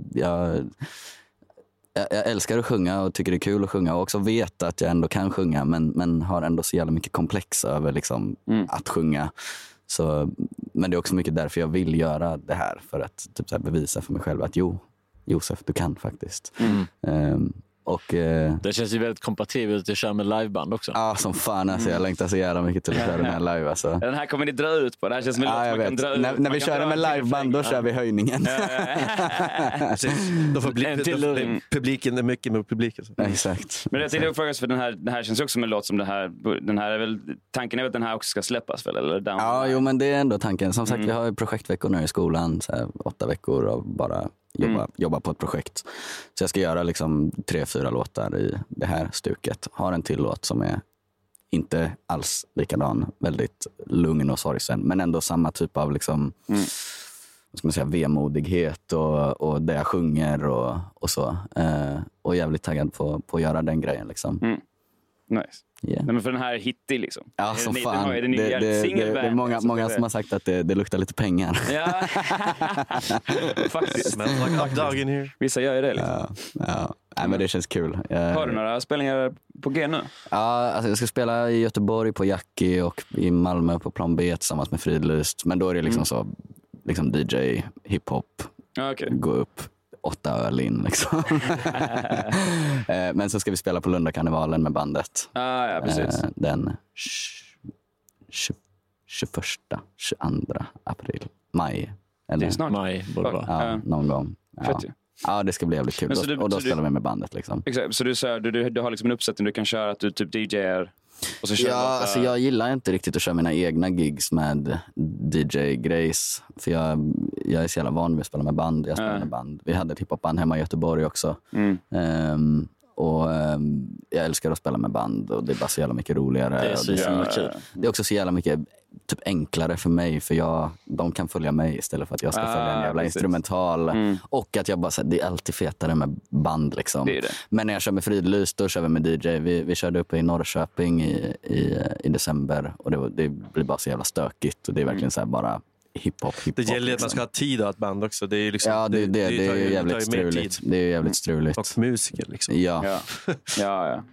Jag älskar att sjunga och tycker det är kul att sjunga och också vet att jag ändå kan sjunga men har ändå så jävla mycket komplex över liksom att sjunga. Så, men det är också mycket därför jag vill göra det här, för att typ så här bevisa för mig själv att jo, Josef, du kan faktiskt. Mm. Det känns ju väldigt kompatibelt att köra med liveband också. Ja, som fan alltså, jag längtar så jävla mycket till att köra med live alltså. Den här kommer ni dra ut på, det här känns som att man kan dra ut. När vi kör med liveband då kör vi höjningen. Då får publiken, det är mycket med publik alltså. Ja, exakt. Men jag tänkte fråga, för den här känns också som en låt som den här är väl, tanken är att den här också ska släppas väl, eller? Ja, jo men det är ändå tanken. Som sagt, vi har ju projektveckor nu i skolan, så här, 8 veckor av bara jobba på ett projekt. Så jag ska göra liksom 3-4 låtar i det här stuket. Har en till låt som är inte alls likadan, väldigt lugn och sorgsen, men ändå samma typ av liksom vad ska man säga, vemodighet och det jag sjunger och så. Och jävligt taggad på att göra den grejen liksom. Mm. Nice. Yeah. Nej, men för den här hittig liksom. Ja, som fan. Det är många som har sagt att det luktar lite pengar. Ja. Faktiskt. Vissa gör ju det liksom. Ja. Nej, men det känns kul. Har du några spelningar på G nu? Ja, alltså jag ska spela i Göteborg på Jackie och i Malmö på Plan B tillsammans med Fridlyst. Men då är det liksom så liksom DJ, hiphop, gå upp 8 öl in liksom. Men så ska vi spela på Lundakarnevalen med bandet. Ja, precis. Den 22 maj borde vara. Ja, någon gång. Ja. Ja, det ska bli jävligt kul. Och då spelar vi med bandet liksom. Exakt, så du har liksom en uppsättning du kan köra, att du typ DJ:ar. Alltså jag gillar inte riktigt att köra mina egna gigs med DJ-grejs. För jag är så jävla van vid att spela med band. Jag spelar med band. Vi hade ett hiphopband hemma i Göteborg också. Jag älskar att spela med band. Och det är bara så jävla mycket roligare. Det är också så jävla mycket typ enklare för mig. För de kan följa mig istället för att jag ska följa en jävla instrumental. Och att jag bara säger, det är alltid fetare med band liksom. Det är det. Men när jag kör med Fridlyst, då kör vi med DJ. Vi körde uppe i Norrköping i december. Och det blir bara så jävla stökigt. Och det är verkligen så här bara hiphop. Det gäller liksom att man ska ha tid att ha ett band också. Det är liksom, ja, det är jävligt struligt. Det är ju jävligt struligt. Och musiker liksom. Ja.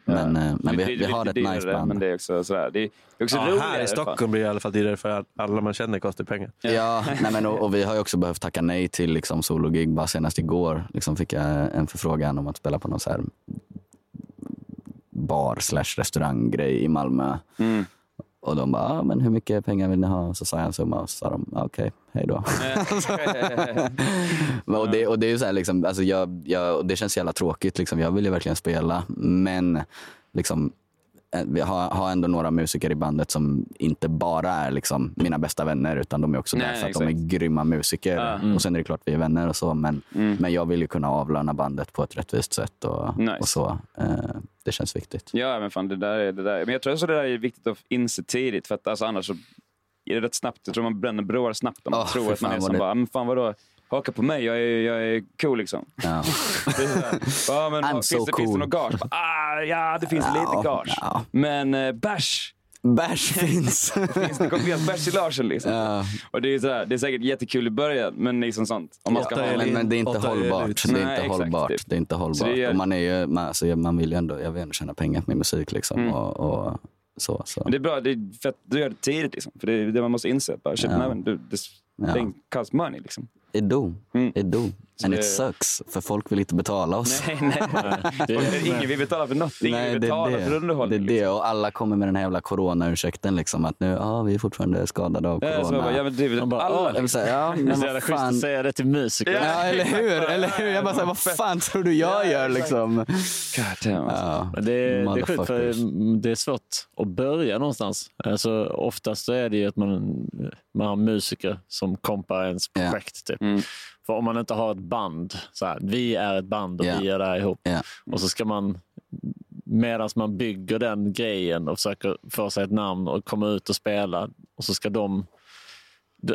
Men vi har ett nice band. Men det är också sådär. Det är också roligt. Här i Stockholm blir det i alla fall dyrare, för alla man känner kostar pengar. Ja, nej, men och vi har ju också behövt tacka nej till liksom sologig. Bara senast igår liksom fick jag en förfrågan om att spela på någon så här bar/restauranggrej i Malmö. Mm. Och de bara, men hur mycket pengar vill ni ha? Och så sa jag en summa och så sa de, okej, hej då. Och det är ju så här liksom, alltså och det känns jävla tråkigt liksom. Jag vill ju verkligen spela, men liksom vi har ändå några musiker i bandet som inte bara är liksom mina bästa vänner, utan de är också där för att de är grymma musiker. Och sen är det klart vi är vänner och så, men jag vill ju kunna avlöna bandet på ett rättvist sätt och så. Det känns viktigt. Ja, men fan, det där. Men jag tror också det där är viktigt att inse tidigt, för att alltså, annars så är det rätt snabbt. Jag tror man bränner broar snabbt om man tror att man är som bara, men fan vadå? Haka på mig, jag är cool liksom. Ja. Men I'm so cool. Finns det något gage? Det finns lite gage. Men bärs finns. Det kommer finnas bärs i Larsen liksom. Och det är sådär, det är säkert jättekul i början, men liksom sånt. Om man ska men det är inte hållbart. Det är inte hållbart. Och man är ju, man vill ju ändå, jag vill ändå tjäna pengar med musik liksom. Och så. Men det är bra, det är för att du gör det tidigt liksom. För det är det man måste inse. Bara, thing costs money liksom. It do. And it sucks, för folk vill inte betala oss. Nej. Ingen vill betala för något. Ingen vill betala för underhållning. Det är liksom. Det, och alla kommer med den här jävla corona-ursäkten liksom, att nu, vi är fortfarande skadade av corona. Så bara, det är jävla schysst att säga det till musiker. Ja, eller hur? Jag bara säger, vad fan tror du jag gör liksom? Det är sjukt, för det är svårt att börja någonstans. Alltså, oftast är det ju att man har musiker som kompar ens projekt typ. För om man inte har ett band, så här, vi är ett band och vi är där ihop. Och så ska man medan man bygger den grejen och försöker få sig ett namn och komma ut och spela. Och så ska de,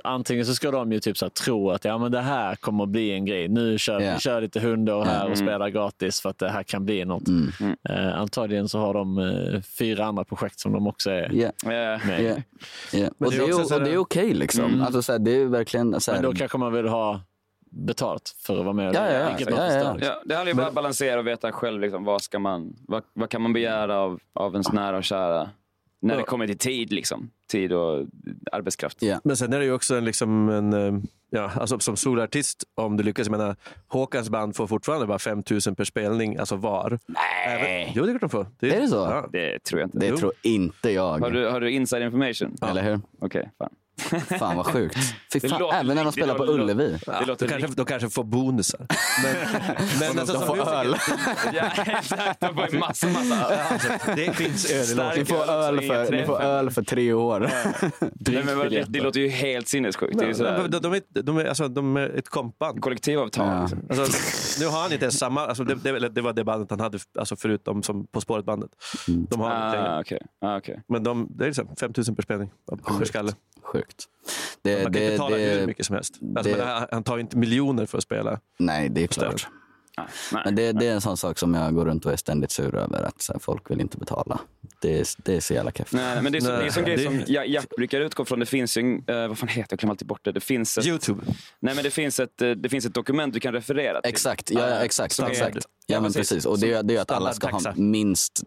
antingen så ska de ju typ så här tro att ja, men det här kommer att bli en grej. Nu kör lite hundår här och spelar gratis för att det här kan bli något. Antagligen så har de 4 andra projekt som de också är med. Och det är okej liksom. Alltså, så här, det är verkligen, så här... Men då kanske man vill ha betalt för att vara med. Det handlar ju bara om att balansera och veta själv liksom, vad kan man begära av ens nära och kära när det kommer till tid liksom, tid och arbetskraft. Men sen är det ju också alltså som solartist, om du lyckas, jag menar, Håkans band får fortfarande bara 5 000 per spelning, alltså var. Nej. Jo, det kan de få. Är det så? Ja. Det tror jag inte. Det tror inte jag. Har du inside information? Ja. Eller hur? Okej, fan. Fan vad sjukt. Fan, även när de spelar på Ullevi. Ja, de kanske får bonusar. Men alltså, de får öl. Ja, exakt. De får massa. Alltså, det finns öl. Ni får öl för 3 år. Det låter ju helt sinnessjukt. Ja, de är ett kompband. Kollektivavtal. Ja. Liksom. Alltså, nu har han inte samma... Alltså, det var det bandet han hade förutom som På spåret-bandet. De har okej. Men det är liksom 5 000 per spelning. Sjukt. Man kan betala hur mycket som helst. Han tar inte miljoner för att spela. Nej, det är klart. Men det är en sån sak som jag går runt och är ständigt sur över, att så här, folk vill inte betala. Det är så jävla kefft. Nej, men det är som grej som jag brukar utgå från. Det finns ju vad fan heter jag? Glömmer alltid bort det. Det finns ett YouTube. Nej, men det finns ett dokument du kan referera till. Exakt. Ja, exakt. Ja, men precis. Och det är att alla ska ha minst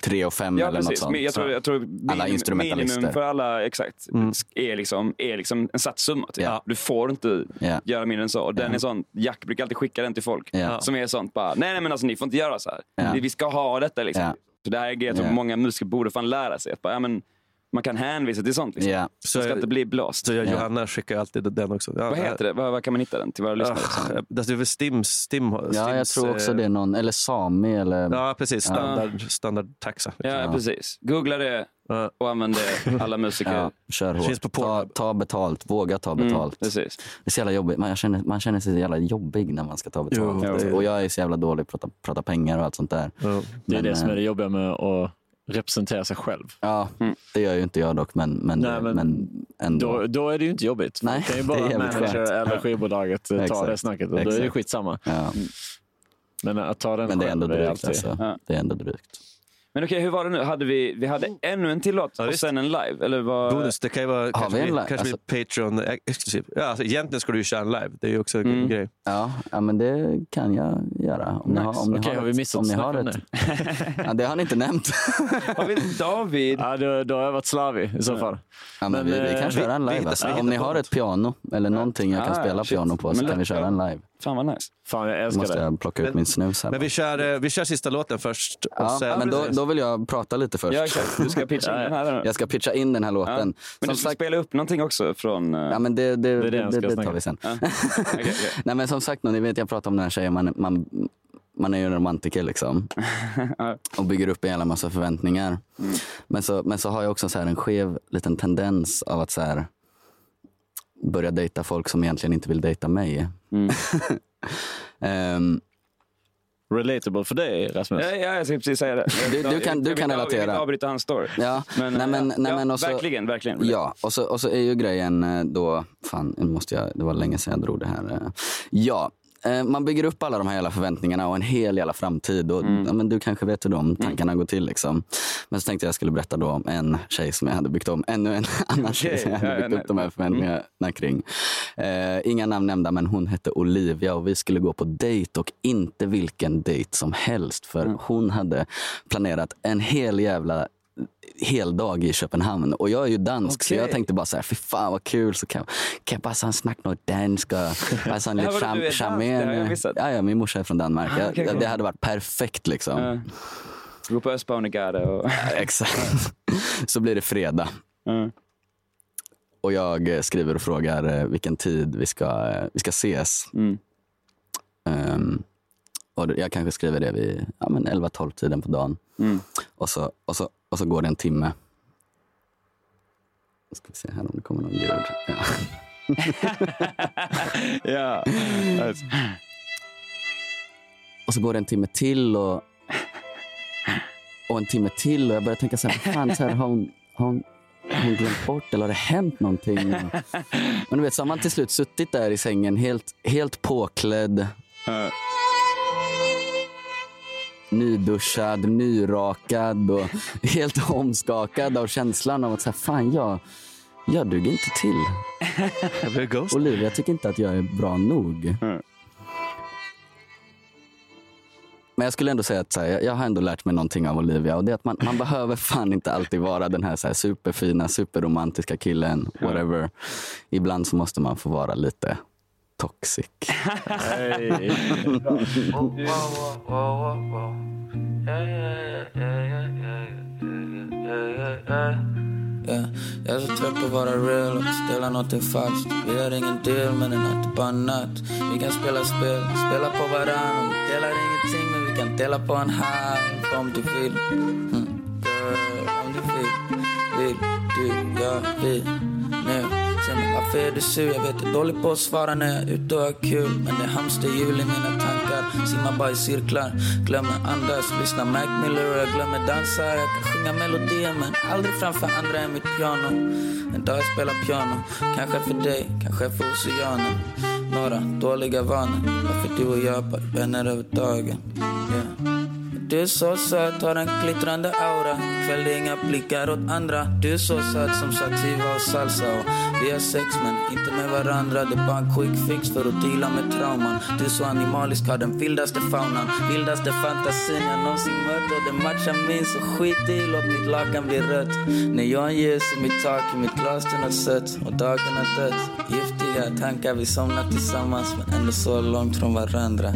3 och 5 eller något sånt. Jag tror alla instrumentalister. Minimum för alla, exakt. Är liksom en satssumma. Typ. Ja. Du får inte göra mindre än så. Och den är sån, Jack brukar alltid skicka den till folk som är sånt bara, nej men alltså ni får inte göra så här. Vi ska ha detta liksom. Så det här är grejer som många musiker borde fan lära sig. Att bara, ja, men man kan hänvisa till sånt liksom. Så ska inte bli blåst. Så Johanna skickar alltid den också. Vad heter det? Var kan man hitta den? Till våra lyssnare. Det är väl Stim. Ja, jag tror också det är någon. Eller Sami. Eller... Ja, precis. Standardtaxa. Ja, precis. Googla det och använd det. Alla musiker. Kör hårt. Ta betalt. Våga ta betalt. Precis. Det är så jävla jobbigt. Man känner sig så jävla jobbig när man ska ta betalt. Och jag är så jävla dålig på att prata pengar och allt sånt där. Det är det som är det jobbiga med att representera sig själv. Ja, det gör ju inte jag dock, men ändå. Då är det ju inte jobbigt. Nej, det är bara manager eller skivbolaget tar det snacket och då är det skitsamma. Ja. Men att ta den själv är ändå drygt. Det är ändå drygt. Men okej, hur var det nu? Vi hade ännu en till låt och sen en live. Eller var... Bonus, det kan ju vara kanske Patreon exklusiv. Ja, alltså, egentligen ska du ju köra en live. Det är ju också en grej. Ja, men det kan jag göra. Om ni har ett. Ja, det har ni inte nämnt. Har vi David? Ja, då har jag varit slavig i så fall. Ja, men vi kan köra en live. Om ni har ett piano eller någonting jag kan spela piano på, så kan vi köra en live. Fan vad nice. Fan, jag älskar måste det. Jag plocka ut min snus här. Men vi kör sista låten först. Och sen... men då vill jag prata lite först. Ja, okay. Du ska pitcha in den här. Jag ska pitcha in den här låten. Men du ska spela upp någonting också från... Ja, men det tar vi sen. Ja. Okay. Nej, men som sagt, ni vet jag pratar om den här tjejen. Man är ju en romantiker liksom. Och bygger upp en jävla massa förväntningar. Men så har jag också så här en skev liten tendens av att så här... börja dejta folk som egentligen inte vill dejta mig. Relatable för dig, Rasmus. Ja, jag ska precis säga det. Du kan relatera. Jag vill avbryta hans story. Verkligen. Ja, och så är ju grejen då, fan, det var länge sedan jag drog det här. Ja, man bygger upp alla de här jävla förväntningarna och en hel jävla framtid. Och, ja, men du kanske vet hur de tankarna går till liksom. Men så tänkte jag skulle berätta då om en tjej som jag hade byggt om. Ännu en annan tjej som jag hade byggt upp de här förväntningarna kring. Inga namn nämnda, men hon hette Olivia och vi skulle gå på dejt och inte vilken dejt som helst. För hon hade planerat en hel jävla... heldag i Köpenhamn och jag är ju dansk så jag tänkte bara så här, fy fan vad kul, så kan jag passa en snack något danska, passa en lite charmen. Ja, min morsa är från Danmark. Det hade varit perfekt liksom. Gå på Östbaunegade och... Exakt. Så blir det fredag. Och jag skriver och frågar vilken tid vi ska ses. Och jag kanske skriver det vid 11-12-tiden på dagen. Och så går det en timme. Nu ska vi se här om det kommer någon ljud. Ja. Ja. Och så går det en timme till och och en timme till. Och jag började tänka så här, fan, så här, har hon glömt bort eller har det hänt någonting? Men du vet, så har man till slut suttit där i sängen helt påklädd. Nyduschad, nyrakad och helt omskakad av känslan av att så här, fan, jag duger inte till. Olivia tycker inte att jag är bra nog. Men jag skulle ändå säga att så här, jag har ändå lärt mig någonting av Olivia. Och det är att man behöver fan inte alltid vara den här, så här superfina, superromantiska killen. Whatever. Ibland så måste man få vara lite toxic. Jag är så trött på att vara real och ställa någonting fast. Vi har ingen deal men en natt på en natt. Vi kan spela spel, spela på varann. Vi delar ingenting men vi kan dela på en halv. Om du vill, om du vill jag vill nu. Varför är du sur? Jag vet jag är dålig på att svara när jag är ute och har kul. Men det är hamsterhjul i mina tankar. Simmar bara i cirklar. Glömmer andas, lyssnar Mac Miller. Och jag glömmer dansa. Jag kan sjunga melodier men aldrig framför andra än mitt piano. En dag jag spelar piano. Kanske för dig, kanske för oceanen. Några dåliga vanor. Varför du och jag bara vänner över dagen, yeah. Du är så söt, har en glittrande aura. Kväll är inga blickar åt andra. Du är så söt som sativa och salsa. Och vi har sex men inte med varandra. Det är bara en quick fix för att deala med trauman. Du är så animalisk, har den vildaste faunan. Vildaste fantasin jag någonsin mött. Och det matchar min så skit i. Låt mitt lakan bli rött. När jag ger sig mitt tak i mitt glas till något sött. Och dagen är dött. Giftiga tankar, vi somnar tillsammans. Men ändå så långt från varandra.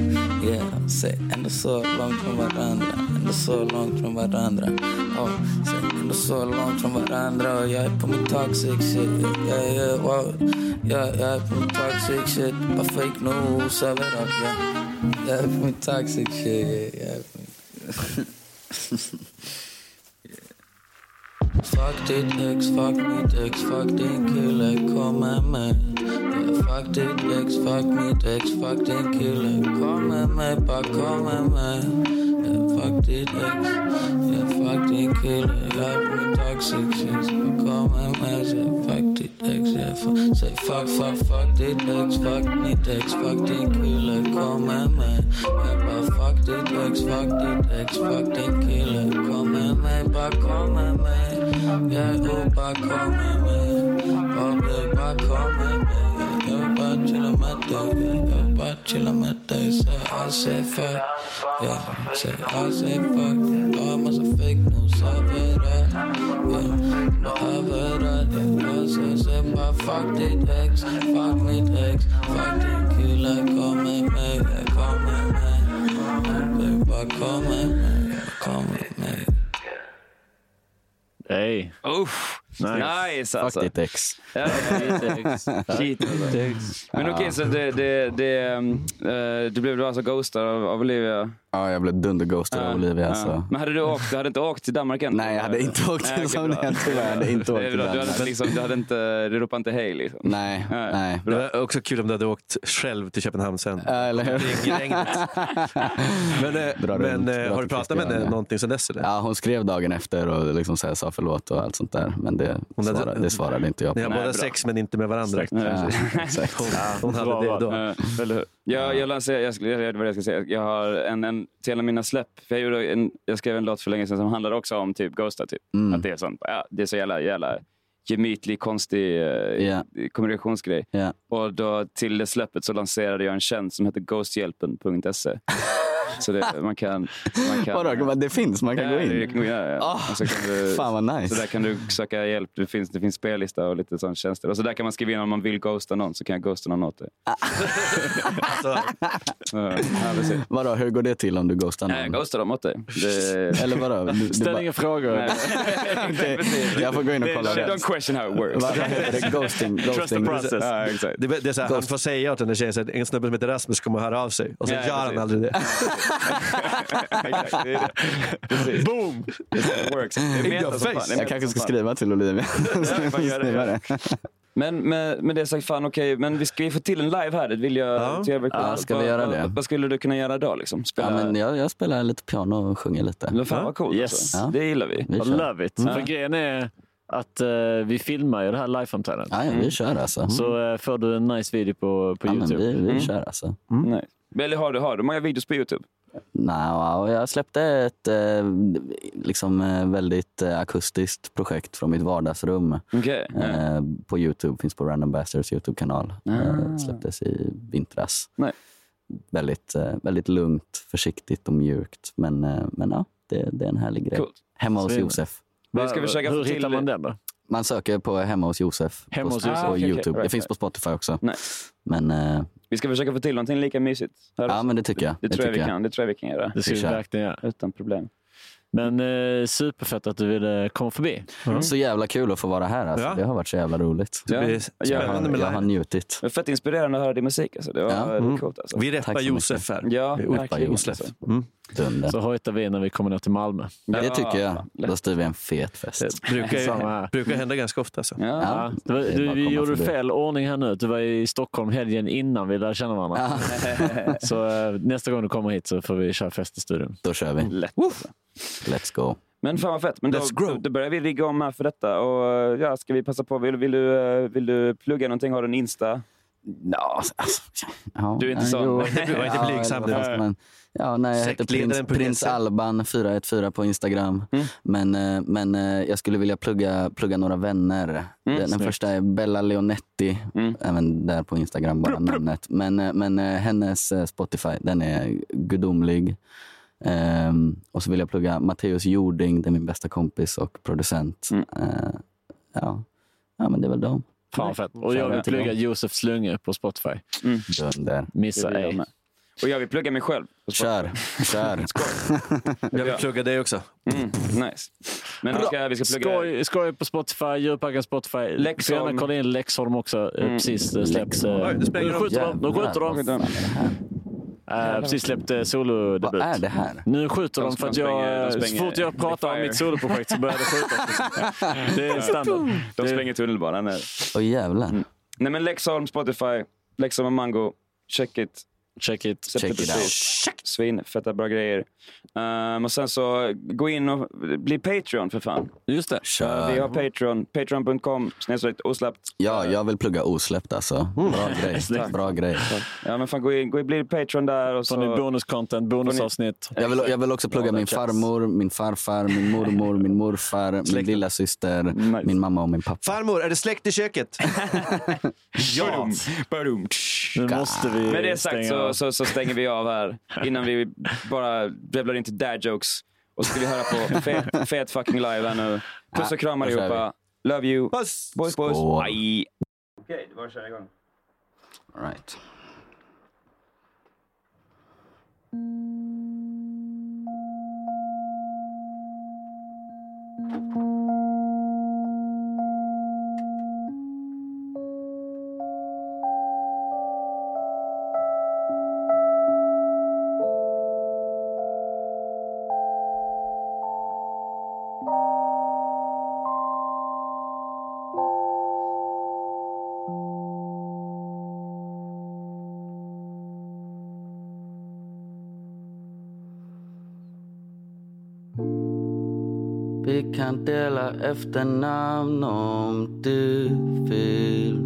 Yeah, säg ändå så långt från varandra. Ändå så långt från varandra. Oh, sen ändå så långt från varandra. Och jag är på min toxic shit. Jag är på min toxic shit. Bara fake news överallt. Jag är på min toxic shit. Fuck ditt ex, fuck mitt ex, fuck din kille, kom med mig. Fuck ditt ex, fuck mitt ex, fuck din kille, kom med mig, bara kom med mig. Fuck ditt ex, fuck din kille, jag är på min toxic shit. Kom med mig, fuck ditt ex, säg fuck, fuck, fuck ditt ex, fuck mitt ex, fuck din kille, kom med mig. Fuck ditt ex, fuck ditt ex, fuck din kille, kom med mig, bara kom med mig. Jag går bara kom med mig. Jag blir bara kom med mig. Jag bara chilla med dig. Jag bara chilla med dig. Så I say fuck. Yeah, say I say fuck. Jag har massa fake news överallt. Yeah, överallt. Jag säger bara fuck ditt ex. Fuck mitt ex. Fuck din kille. Kom med mig. Kom med mig. Jag blir bara kom med mig. Kom med mig. Hey. Uff, nice alltså. Fuck ditt ex. Shit. Men okej, så du blev alltså ghostad av Olivia. Ja, jag blev dunderghostad av Olivia. Så. Men hade du inte åkt till Danmark än? Nej, jag hade inte åkt till Danmark. Du ropade inte hej liksom. Nej. Det var också kul om du hade åkt själv till Köpenhamn sen. Eller hur? Men har du pratat med henne någonting sen dess? Eller? Ja, hon skrev dagen efter och liksom så här, sa förlåt och allt sånt där. Men det svarade inte jag på. Ni har båda sex men inte med varandra. Exakt. Hon hade det då. Eller hur? Jag har en till alla mina släpp. Jag skrev en låt för länge sedan som handlade också om typ ghosta typ. Att det är sånt. Ja, det är så jävla gemytlig, konstig kommunikationsgrej. Yeah. Och då till det släppet så lanserade jag en tjänst som heter ghosthjälpen.se. Så det, man kan vadå, det finns, man kan gå in. Så kan du, fan vad nice. Så där kan du söka hjälp. Det finns spellista och lite sån tjänster. Och så där kan man skriva in om man vill ghosta någon, så kan jag ghosta någon åt det. Vadå, hur går det till om du ghostar någon? Nej, jag ghostar dem åt dig. Eller vadå? Ställ inga frågor. Okay, jag får gå in och kolla det. Don't question how it works. Ghosting. Trust the process. Exakt. Det är så här, han får säga åt den där tjejen så att en snubbe som heter Rasmus kommer att höra av sig. Och så gör han aldrig det. Det. Boom! It works. Jag kanske ska skriva till Olivia. Men med det sagt, fan okej, men vi ska ju få till en live här. Det vill jag ska vi göra det? Vad skulle du kunna göra då liksom? Spela... Ja, men jag spelar lite piano och sjunger lite. Men fan vad coolt. Yes. Ja. Det gillar vi. I love it. För grejen är att vi filmar ju det här live-framträdandet. Ja, vi kör alltså. Så får du en nice video på YouTube. Men vi kör alltså. Nej. Eller har du många videos på YouTube? Nej, jag släppte ett liksom väldigt akustiskt projekt från mitt vardagsrum. Okay. På YouTube, finns på Random Bastards YouTube-kanal. Släpptes i vintras. Nej. Väldigt, väldigt lugnt, försiktigt och mjukt. Men ja, det är en härlig grej. Cool. Hemma hos Josef. Ska försöka hur hittar man den då? Man söker på Hemma hos Josef på YouTube. Okay. Det finns på Spotify också. Nej. Men... vi ska försöka få till någonting lika mysigt. Ja, men det tycker jag. Det tror jag vi kan göra. Det skulle vi verkligen göra. Utan problem. Men superfett att du ville komma förbi. Så jävla kul att få vara här. Alltså. Ja. Det har varit så jävla roligt. Ja. Jag har njutit. Men fett inspirerande att höra din musik. Alltså. Det var coolt. Alltså. Vi räppar Josef här. Ja, vi räppar Josef. Så hojtar vi när vi kommer ner till Malmö. Ja, det tycker jag. Då styr vi en fet fest. Det brukar hända ganska ofta. Så. Ja. Vi gjorde fel ordning här nu. Du var i Stockholm helgen innan vi lärde känna varandra. Ja. Så nästa gång du kommer hit så får vi köra fest i studion. Då kör vi. Lätt. Let's go. Men fan vad fett. Men då börjar vi rigga om här för detta. Och ja, ska vi passa på. Vill du plugga någonting? Har du en Insta? Du är inte sån. Du var inte blygsam. Nej, jag heter Prins Alban 414 på Instagram. Men jag skulle vilja plugga några vänner. Den första är Bella Leonetti, även där på Instagram, bara namnet. Men hennes Spotify, den är gudomlig. Och så vill jag plugga Matteus Jording, det är min bästa kompis och producent. Men det är väl dem. Fan fett. Och jag vill plugga Josef Slunge på Spotify. Missa ej. Och jag vill plugga mig själv. Kör. Jag vill plugga dig också. Nice. Men vi ska plugga skoj på Spotify, djurpacka Spotify. Leksholm. Kolla in Leksholm också. Precis släppt. Då skjuter de. Precis släppte solodebut. Vad är det här? Nu skjuter de för att så fort jag pratar om mitt soloprojekt så börjar det skjuta. Det är standard. De spränger tunnelbanan nu. Åh jävlar. Nej men Leksholm, Spotify, Leksholm och Mango. Check it out. Svin, feta bra grejer. Och sen så gå in och bli Patreon för fan. Just det. Kör. Vi har Patreon. Patreon.com/osläppt. Ja, jag vill plugga osläppt alltså. Bra grej. Ja, men fan gå in bli Patreon där. Och så får ni bonuscontent, bonusavsnitt. Jag vill också plugga min farmor, min farfar, min mormor, min morfar, min lilla syster, min mamma och min pappa. Farmor, är det släkt i köket? Ja. Nu måste vi. Med det sagt så stänger vi av här innan vi bara bläbblar in till dad jokes och så ska vi höra på fet fucking live här nu. Puss och kramar allihopa. Love you. Puss. Boys. Okej, det var kör igång. All right. Vi kan dela efternamn om du vill.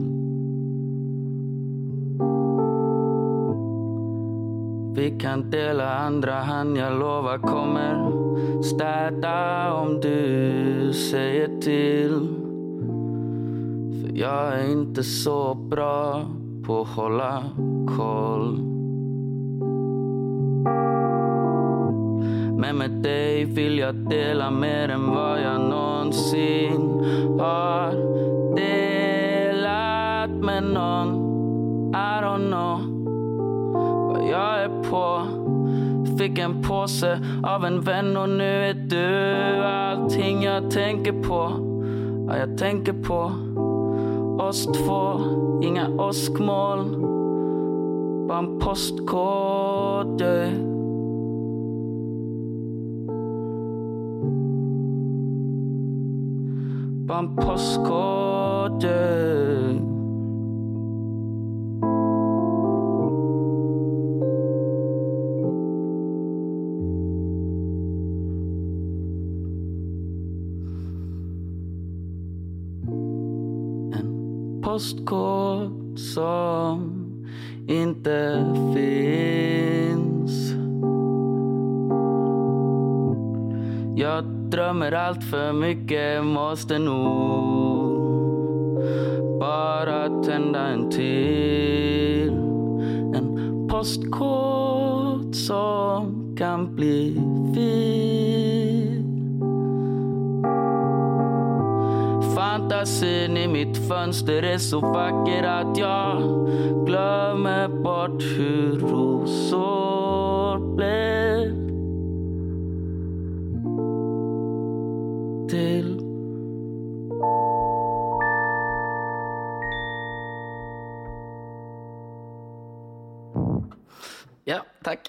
Vi kan dela andra hand, jag lovar kommer städa om du säger till. För jag är inte så bra på att hålla koll. Men med dig vill jag dela mer än vad jag någonsin har delat med någon. I don't know vad jag är på. Fick en påse av en vän och nu är du allting jag tänker på. Ja, jag tänker på oss två, inga åskmoln, bara en postkod, yeah. Postkod. postkod som inte finns. Jag drömmer allt för mycket, måste nog bara tända en till. En postkod som kan bli fin. Fantasin i mitt fönster är så vacker att jag glömmer bort hur rosor blev till. Ja, tack.